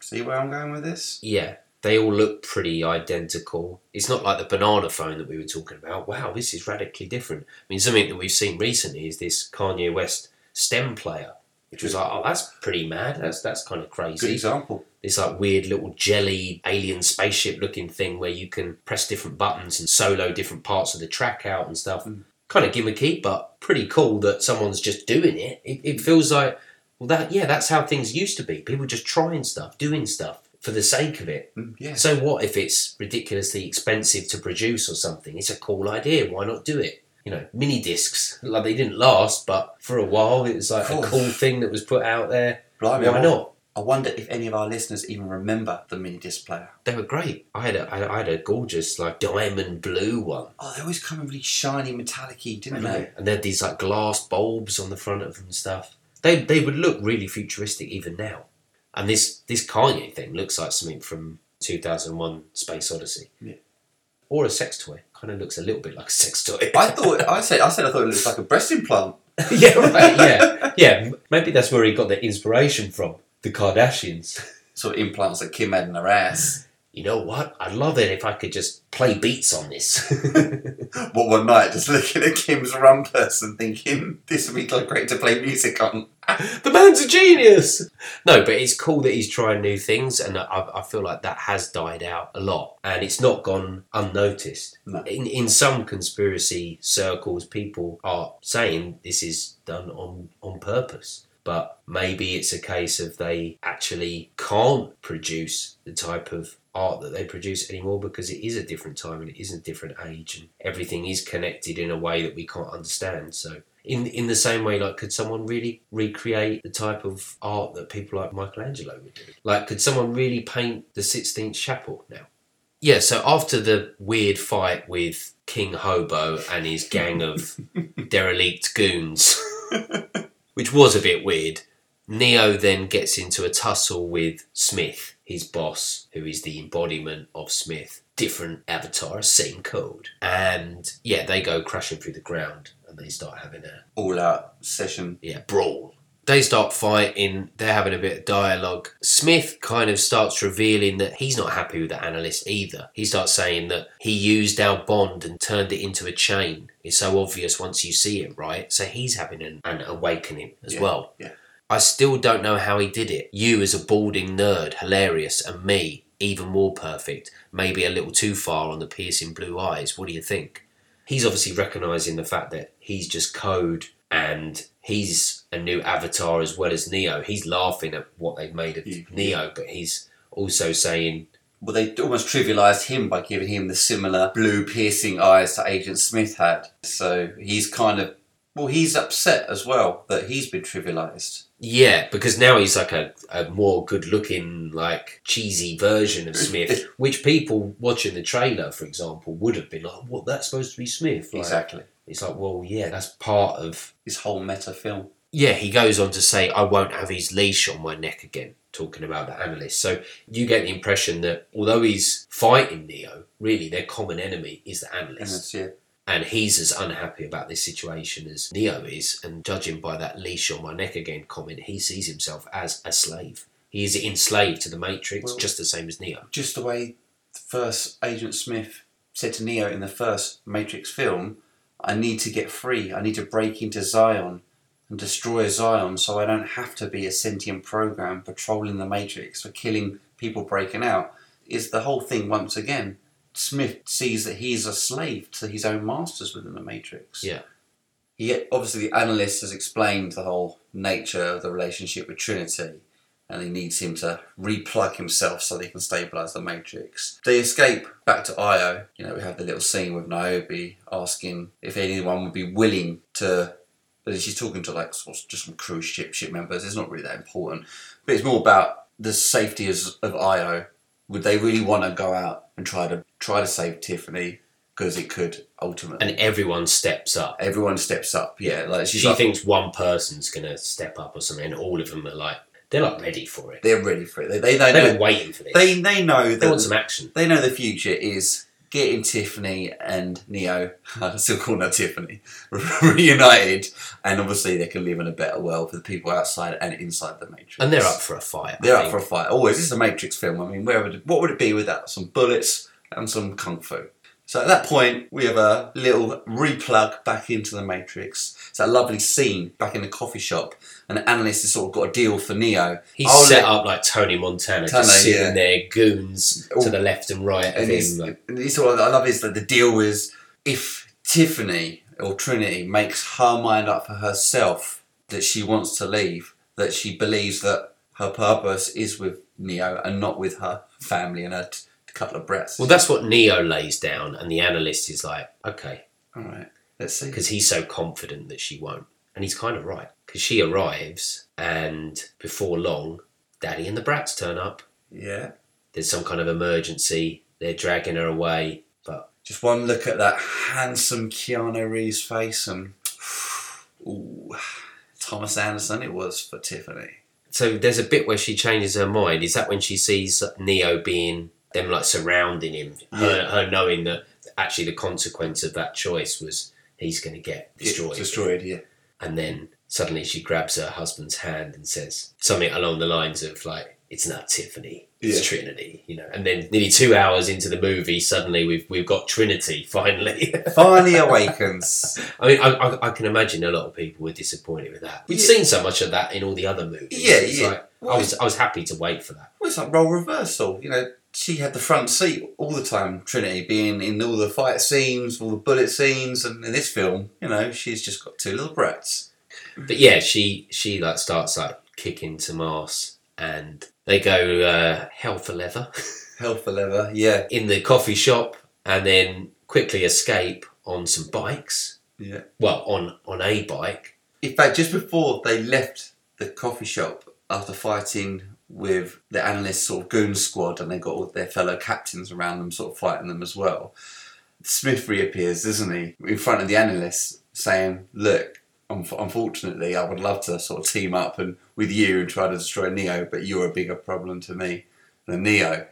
See where I'm going with this? Yeah, they all look pretty identical. It's not like the banana phone that we were talking about. Wow, this is radically different. I mean, something that we've seen recently is this Kanye West stem player, which was like, oh, that's pretty mad. That's kind of crazy. Good example. This like weird little jelly alien spaceship looking thing where you can press different buttons and solo different parts of the track out and stuff. Kind of gimmicky, but pretty cool that someone's just doing it. It feels like, well, that's how things used to be. People just trying stuff, doing stuff for the sake of it. Yeah. So what if it's ridiculously expensive to produce or something? It's a cool idea. Why not do it? You know, mini discs. Like they didn't last, but for a while it was like a cool thing that was put out there. Blimey, why not? I wonder if any of our listeners even remember the mini disc player. They were great. I had a gorgeous like diamond blue one. Oh, they always come in really shiny, metallic-y, didn't they? And they had these like glass bulbs on the front of them and stuff. They would look really futuristic even now. And this Kanye thing looks like something from 2001: Space Odyssey. Yeah. Or a sex toy. Kind of looks a little bit like a sex toy. I thought it looked like a breast implant. Yeah, right. Yeah, yeah. Maybe that's where he got the inspiration from. The Kardashians. Sort of implants that Kim had in her ass. You know what? I'd love it if I could just play beats on this. What, one night just looking at Kim's rumpus and thinking, this would be great to play music on. The man's a genius! No, but it's cool that he's trying new things, and I feel like that has died out a lot. And it's not gone unnoticed. No. In some conspiracy circles, people are saying this is done on purpose. But maybe it's a case of they actually can't produce the type of art that they produce anymore because it is a different time and it is a different age and everything is connected in a way that we can't understand. So in the same way, like, could someone really recreate the type of art that people like Michelangelo would do? Like, could someone really paint the Sistine Chapel now? Yeah, so after the weird fight with King Hobo and his gang of derelict goons... which was a bit weird. Neo then gets into a tussle with Smith, his boss, who is the embodiment of Smith. Different avatar, same code. And yeah, they go crashing through the ground and they start having a... all-out session. Yeah, brawl. They start fighting, they're having a bit of dialogue. Smith kind of starts revealing that he's not happy with the analyst either. He starts saying that he used our bond and turned it into a chain. It's so obvious once you see it, right? So he's having an awakening as well. Yeah. I still don't know how he did it. You as a balding nerd, hilarious, and me, even more perfect. Maybe a little too far on the piercing blue eyes. What do you think? He's obviously recognising the fact that he's just code and... he's a new avatar as well as Neo. He's laughing at what they've made of Neo, but he's also saying... well, they almost trivialised him by giving him the similar blue piercing eyes that Agent Smith had. So he's kind of... well, he's upset as well that he's been trivialised. Yeah, because now he's like a more good-looking, like, cheesy version of Smith, which people watching the trailer, for example, would have been like, well, that's supposed to be Smith. Like, exactly. It's like, well, yeah, that's part of... his whole meta film. Yeah, he goes on to say, I won't have his leash on my neck again, talking about the analyst. So you get the impression that although he's fighting Neo, really their common enemy is the analyst. Yeah. And he's as unhappy about this situation as Neo is. And judging by that leash on my neck again comment, he sees himself as a slave. He is enslaved to the Matrix, well, just the same as Neo. Just the way the first Agent Smith said to Neo in the first Matrix film... I need to get free. I need to break into Zion and destroy Zion so I don't have to be a sentient program patrolling the Matrix or killing people breaking out. Is the whole thing, once again, Smith sees that he's a slave to his own masters within the Matrix. Yeah. He, obviously, the analyst has explained the whole nature of the relationship with Trinity, and he needs him to replug himself so that he can stabilise the Matrix. They escape back to Io. You know, we have the little scene with Niobe asking if anyone would be willing to... But she's talking to, like, sort of just some cruise ship members. It's not really that important. But it's more about the safety of Io. Would they really want to go out and try to save Tiffany? Because it could ultimately... And everyone steps up. Everyone steps up, yeah. Like she thinks one person's going to step up or something, and all of them are like... They're like ready for it. They're ready for it. They've been waiting for this. They know that... They want some action. They know the future is... Getting Tiffany and Neo, I still call her Tiffany, reunited, and obviously they can live in a better world for the people outside and inside the Matrix. And they're up for a fight. They're up for a fight. Always. This is a Matrix film. I mean, what would it be without some bullets and some kung fu? So at that point, we have a little replug back into the Matrix. It's that lovely scene back in the coffee shop, and the analyst has sort of got a deal for Neo. He's set up like Tony Montana, just sitting there, goons to the left and right of him. It's all I love is that the deal is if Tiffany or Trinity makes her mind up for herself that she wants to leave, that she believes that her purpose is with Neo and not with her family and her. Couple of breaths. Well, that's what Neo lays down, and the analyst is like, okay. All right, let's see. Because he's so confident that she won't. And he's kind of right. Because she arrives, and before long, Daddy and the brats turn up. Yeah. There's some kind of emergency. They're dragging her away. But just one look at that handsome Keanu Reeves face, and ooh, Thomas Anderson it was for Tiffany. So there's a bit where she changes her mind. Is that when she sees Neo being... them like surrounding him, her knowing that actually the consequence of that choice was he's going to get destroyed. Yeah. And then suddenly she grabs her husband's hand and says something along the lines of like, it's not Tiffany, it's Trinity, you know. And then nearly 2 hours into the movie, suddenly we've got Trinity finally. Finally awakens. I mean, I can imagine a lot of people were disappointed with that. We'd seen so much of that in all the other movies. Yeah, it's like, well, I was happy to wait for that. Well, it's like role reversal, you know. She had the front seat all the time, Trinity, being in all the fight scenes, all the bullet scenes, and in this film, you know, she's just got two little brats. But yeah, she like starts like kicking some arse, and they go hell for leather. Hell for leather, yeah. In the coffee shop, and then quickly escape on some bikes. Yeah. Well, on a bike. In fact, just before they left the coffee shop after fighting with the analysts sort of goon squad, and they got all their fellow captains around them sort of fighting them as well. Smith reappears, doesn't he, in front of the analysts saying, look, unfortunately, I would love to sort of team up and with you and try to destroy Neo, but you're a bigger problem to me than Neo.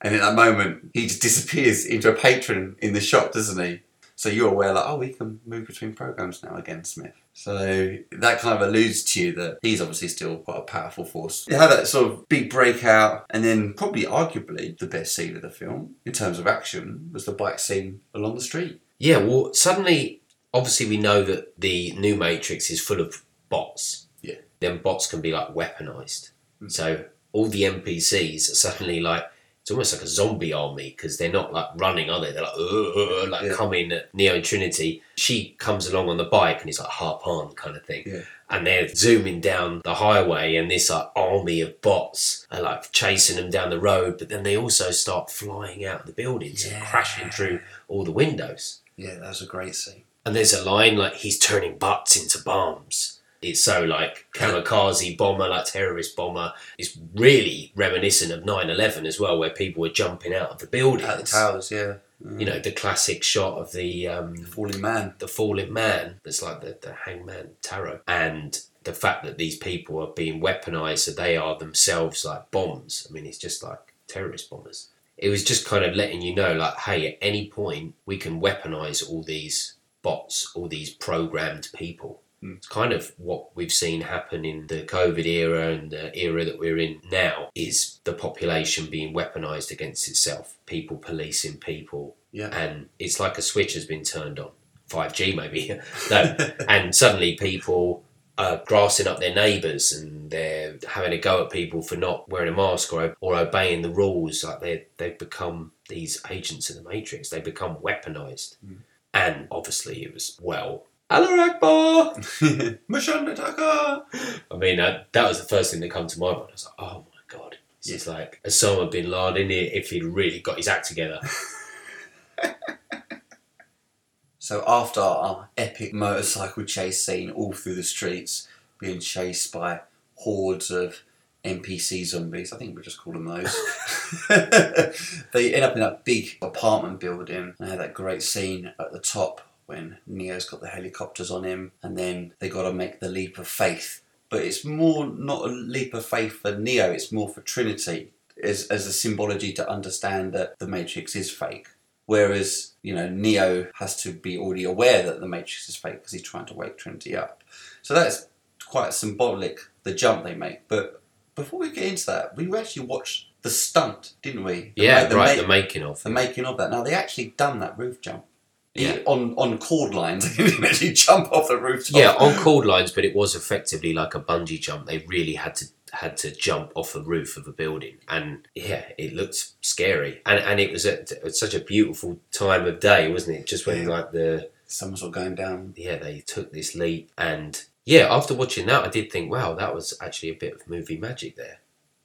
And at that moment, he just disappears into a patron in the shop, doesn't he? So you're aware, like, oh, we can move between programs now again, Smith. So that kind of alludes to you that he's obviously still quite a powerful force. They had that sort of big breakout, and then probably arguably the best scene of the film in terms of action was the bike scene along the street. Yeah, well, suddenly, obviously we know that the new Matrix is full of bots. Yeah. Then bots can be, like, weaponized. Mm-hmm. So all the NPCs are suddenly, like, it's almost like a zombie army because they're not like running, are they? They're like coming at Neo and Trinity. She comes along on the bike and it's like harp on kind of thing. Yeah. And they're zooming down the highway and this like army of bots are like chasing them down the road. But then they also start flying out of the buildings and crashing through all the windows. Yeah, that was a great scene. And there's a line like he's turning butts into bombs. It's so like kamikaze bomber, like terrorist bomber. It's really reminiscent of 9/11 as well, where people were jumping out of the buildings. Out of the towers, yeah. Mm. You know, the classic shot of the falling man. The falling man. It's like the hangman tarot. And the fact that these people are being weaponized, so they are themselves like bombs. I mean, it's just like terrorist bombers. It was just kind of letting you know, like, hey, at any point, we can weaponize all these bots, all these programmed people. It's kind of what we've seen happen in the COVID era and the era that we're in now is the population being weaponized against itself, people policing people. Yeah. And it's like a switch has been turned on, 5G maybe. No. And suddenly people are grassing up their neighbours and they're having a go at people for not wearing a mask or obeying the rules. Like they've become these agents of the Matrix. They become weaponized. Mm. And obviously it was, well... Hello, Akbar! Mashanda Taka! I mean, that was the first thing that came to my mind. I was like, oh my God. This is like Osama bin Laden if he'd really got his act together. So after our epic motorcycle chase scene all through the streets, being chased by hordes of NPC zombies, I think we'll just call them those, they end up in that big apartment building and have that great scene at the top when Neo's got the helicopters on him, and then they got to make the leap of faith. But it's more not a leap of faith for Neo, it's more for Trinity as a symbology to understand that the Matrix is fake. Whereas, you know, Neo has to be already aware that the Matrix is fake because he's trying to wake Trinity up. So that's quite symbolic, the jump they make. But before we get into that, we actually watched the stunt, didn't we? The making of. The making of that. Now, they actually done that roof jump. Yeah. On cord lines. They didn't actually jump off the rooftop. Yeah, on cord lines, but it was effectively like a bungee jump. They really had to jump off the roof of a building, and yeah, it looked scary, and it was at such a beautiful time of day, wasn't it? Just when like the sun's all going down. Yeah, they took this leap, and yeah, after watching that, I did think, wow, that was actually a bit of movie magic there,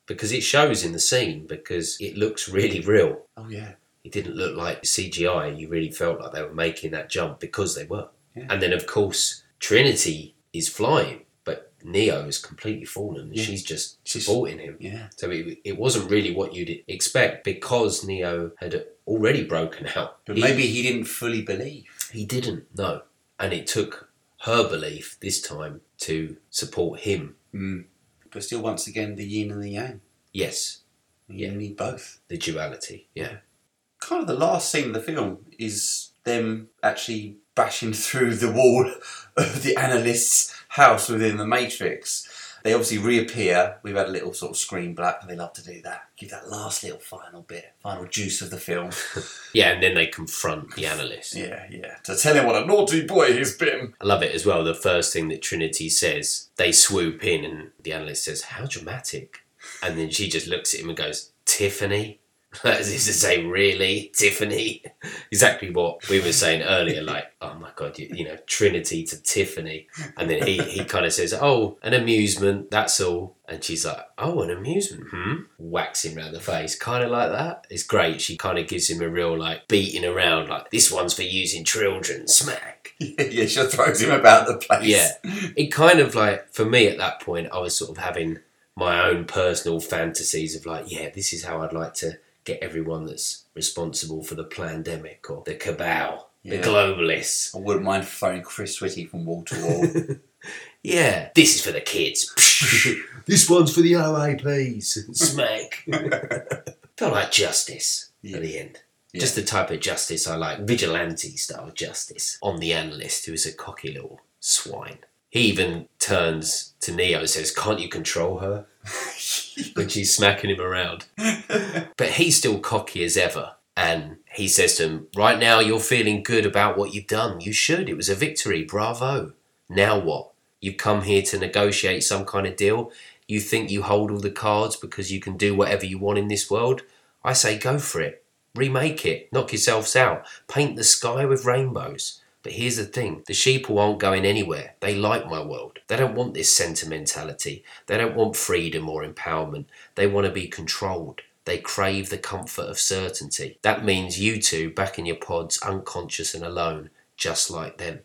because it shows in the scene, because it looks really real. Oh yeah, it didn't look like CGI. You really felt like they were making that jump because they were. Yeah. And then of course Trinity is flying. Neo has completely fallen. Yeah. She's just supporting him. Yeah. So it wasn't really what you'd expect, because Neo had already broken out. But maybe he didn't fully believe. He didn't, no. And it took her belief this time to support him. Mm. But still, once again, the yin and the yang. Yes. You need both. The duality, yeah. Kind of the last scene of the film is them actually bashing through the wall of the analyst's house within the Matrix. They obviously reappear. We've had a little sort of screen black, and they love to do that. Give that last little final juice of the film. Yeah, and then they confront the analyst. Yeah. To tell him what a naughty boy he's been. I love it as well. The first thing that Trinity says, they swoop in, and the analyst says, "How dramatic." And then she just looks at him and goes, "Tiffany?" As if to say, really, Tiffany? Exactly what we were saying earlier, like, oh my God, you know, Trinity to Tiffany. And then he kind of says, oh, an amusement, that's all. And she's like, oh, an amusement, Whacks him round the face, kind of like that. It's great. She kind of gives him a real, like, beating around, like, this one's for using children, smack. Yeah, she throws him about the place. Yeah. It kind of, like, for me at that point, I was sort of having my own personal fantasies of, like, yeah, this is how I'd like to get everyone that's responsible for the pandemic or the cabal, the globalists. I wouldn't mind throwing Chris Whitty from wall to wall. Yeah, this is for the kids. This one's for the OAPs. Smack. Felt like justice at the end. Yeah. Just the type of justice I like, vigilante style justice on the analyst, who is a cocky little swine. He even turns to Neo and says, "Can't you control her?" When she's smacking him around. But he's still cocky as ever. And he says to him, "Right now you're feeling good about what you've done. You should. It was a victory. Bravo. Now what? You've come here to negotiate some kind of deal. You think you hold all the cards because you can do whatever you want in this world? I say go for it. Remake it. Knock yourselves out. Paint the sky with rainbows. But here's the thing, the sheeple aren't going anywhere. They like my world. They don't want this sentimentality. They don't want freedom or empowerment. They want to be controlled. They crave the comfort of certainty. That means you two back in your pods, unconscious and alone, just like them."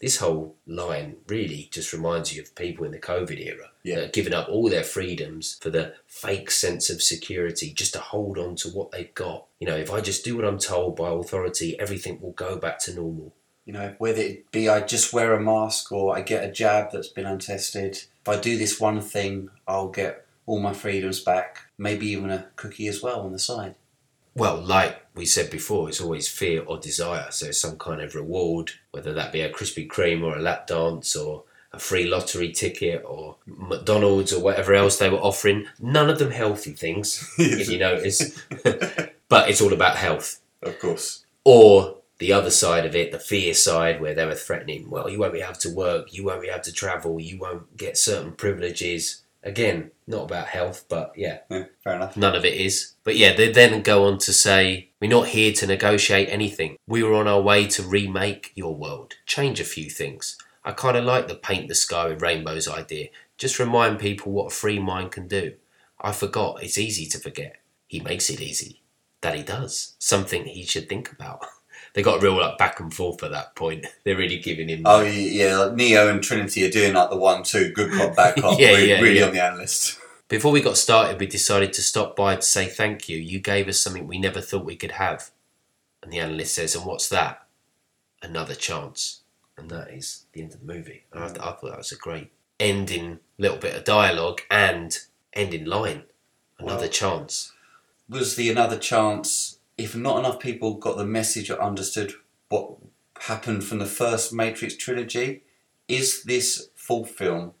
This whole line really just reminds you of people in the COVID era that are giving up all their freedoms for the fake sense of security, just to hold on to what they've got. You know, if I just do what I'm told by authority, everything will go back to normal. You know, whether it be I just wear a mask or I get a jab that's been untested. If I do this one thing, I'll get all my freedoms back. Maybe even a cookie as well on the side. Well, like we said before, it's always fear or desire. So some kind of reward, whether that be a Krispy Kreme or a lap dance or a free lottery ticket or McDonald's or whatever else they were offering. None of them healthy things, if you notice. But it's all about health. Of course. Or the other side of it, the fear side, where they were threatening, well, you won't be able to work, you won't be able to travel, you won't get certain privileges. Again, not about health, but yeah. Fair enough. None of it is. But yeah, they then go on to say, We're not here to negotiate anything. We were on our way to remake your world. Change a few things. I kind of like the paint the sky with rainbows idea. Just remind people what a free mind can do. I forgot. It's easy to forget. He makes it easy. That he does. Something he should think about. They got real like back and forth at that point. They're really giving him. Oh yeah, like Neo and Trinity are doing like the 1-2 good cop bad cop. really on the analyst. Before we got started, we decided to stop by to say thank you. You gave us something we never thought we could have. And the analyst says, "And what's that?" Another chance. And that is the end of the movie. And I thought that was a great ending, little bit of dialogue and ending line. Another chance. Was the another chance? If not enough people got the message or understood what happened from the first Matrix trilogy, is this full film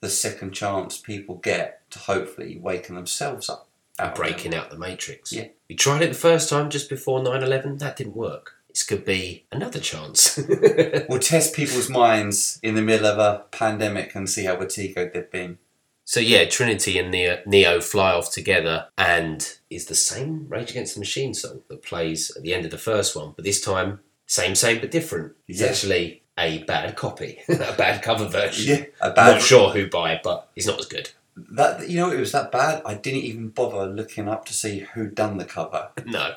the second chance people get to hopefully waken themselves up? Breaking out the Matrix. Yeah. We tried it the first time just before 9/11. That didn't work. This could be another chance. We'll test people's minds in the middle of a pandemic and see how fatigued they've been. So yeah, Trinity and Neo fly off together, and is the same Rage Against the Machine song that plays at the end of the first one, but this time, same but different. It's actually a bad copy, a bad cover version. Yeah, a bad. Not sure who by it, but it's not as good. That, you know, it was that bad, I didn't even bother looking up to see who'd done the cover. No.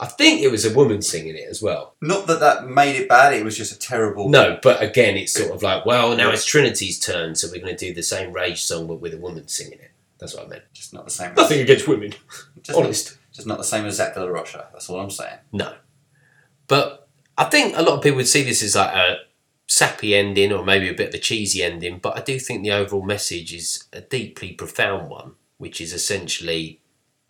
I think it was a woman singing it as well. Not that that made it bad, it was just a terrible... No, but again, it's sort of like, well, now it's Trinity's turn, so we're going to do the same Rage song, but with a woman singing it. That's what I meant. Just not the same as... Nothing against women. Honest. Just not the same as Zack de la Rocha, that's all I'm saying. No. But I think a lot of people would see this as like a sappy ending, or maybe a bit of a cheesy ending, but I do think the overall message is a deeply profound one, which is essentially...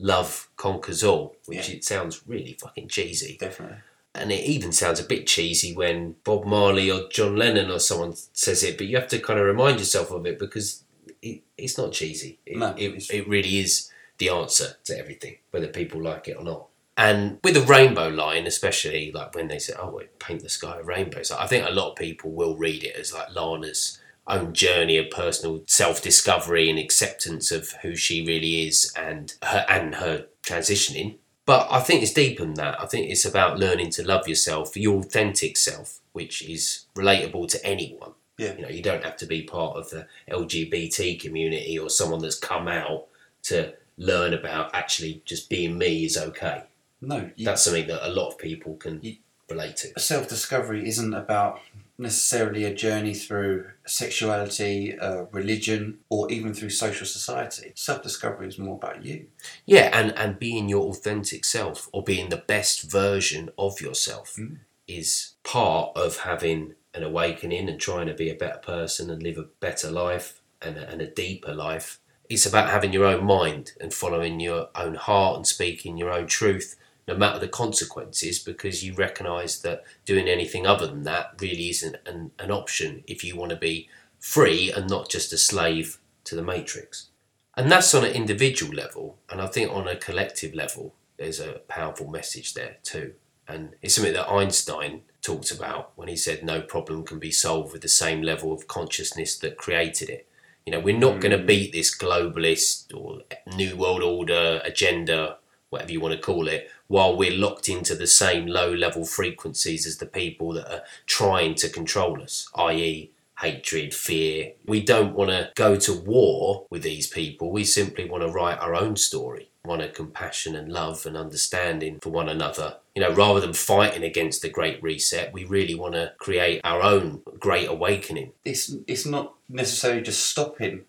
Love conquers all, which it sounds really fucking cheesy. Definitely. And it even sounds a bit cheesy when Bob Marley or John Lennon or someone says it, but you have to kind of remind yourself of it because it's not cheesy. It really is the answer to everything, whether people like it or not. And with the rainbow line, especially like when they say, oh, we paint the sky with rainbows, I think a lot of people will read it as like Lana's own journey of personal self-discovery and acceptance of who she really is and her transitioning. But I think it's deeper than that. I think it's about learning to love yourself, your authentic self, which is relatable to anyone. Yeah. You know, you don't have to be part of the LGBT community or someone that's come out to learn about actually just being me is okay. No. That's something that a lot of people can relate to. Self-discovery isn't about... necessarily a journey through sexuality, religion, or even through social society. Self-discovery is more about you. Yeah, and being your authentic self or being the best version of yourself is part of having an awakening and trying to be a better person and live a better life and a deeper life. It's about having your own mind and following your own heart and speaking your own truth, no matter the consequences, because you recognise that doing anything other than that really isn't an option if you want to be free and not just a slave to the Matrix. And that's on an individual level, and I think on a collective level, there's a powerful message there too. And it's something that Einstein talked about when he said no problem can be solved with the same level of consciousness that created it. You know, we're not going to beat this globalist or New World Order agenda, whatever you want to call it, while we're locked into the same low-level frequencies as the people that are trying to control us, i.e. hatred, fear. We don't want to go to war with these people. We simply want to write our own story, one of compassion and love and understanding for one another. You know, rather than fighting against the Great Reset, we really want to create our own Great Awakening. It's not necessarily just stopping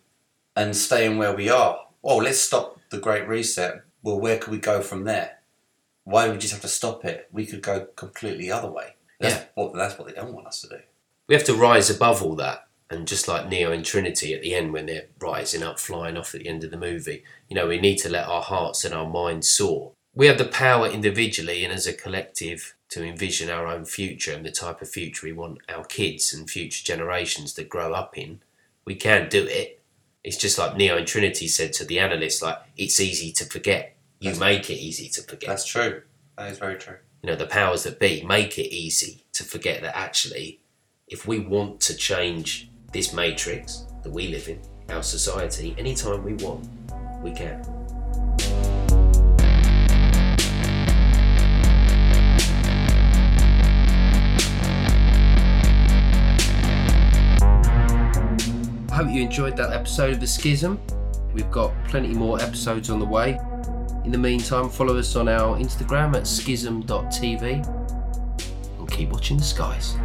and staying where we are. Oh, let's stop the Great Reset. Well, where could we go from there? Why do we just have to stop it? We could go completely the other way. That's what they don't want us to do. We have to rise above all that. And just like Neo and Trinity at the end when they're rising up, flying off at the end of the movie, you know, we need to let our hearts and our minds soar. We have the power individually and as a collective to envision our own future and the type of future we want our kids and future generations to grow up in. We can do it. It's just like Neo and Trinity said to the analyst, like, it's easy to forget. You make it easy to forget. That's true. That is very true. You know, the powers that be make it easy to forget that actually, if we want to change this matrix that we live in, our society, anytime we want, we can. hope you enjoyed that episode of The Schism. We've got plenty more episodes on the way. In the meantime, follow us on our Instagram at schism.tv and keep watching the skies.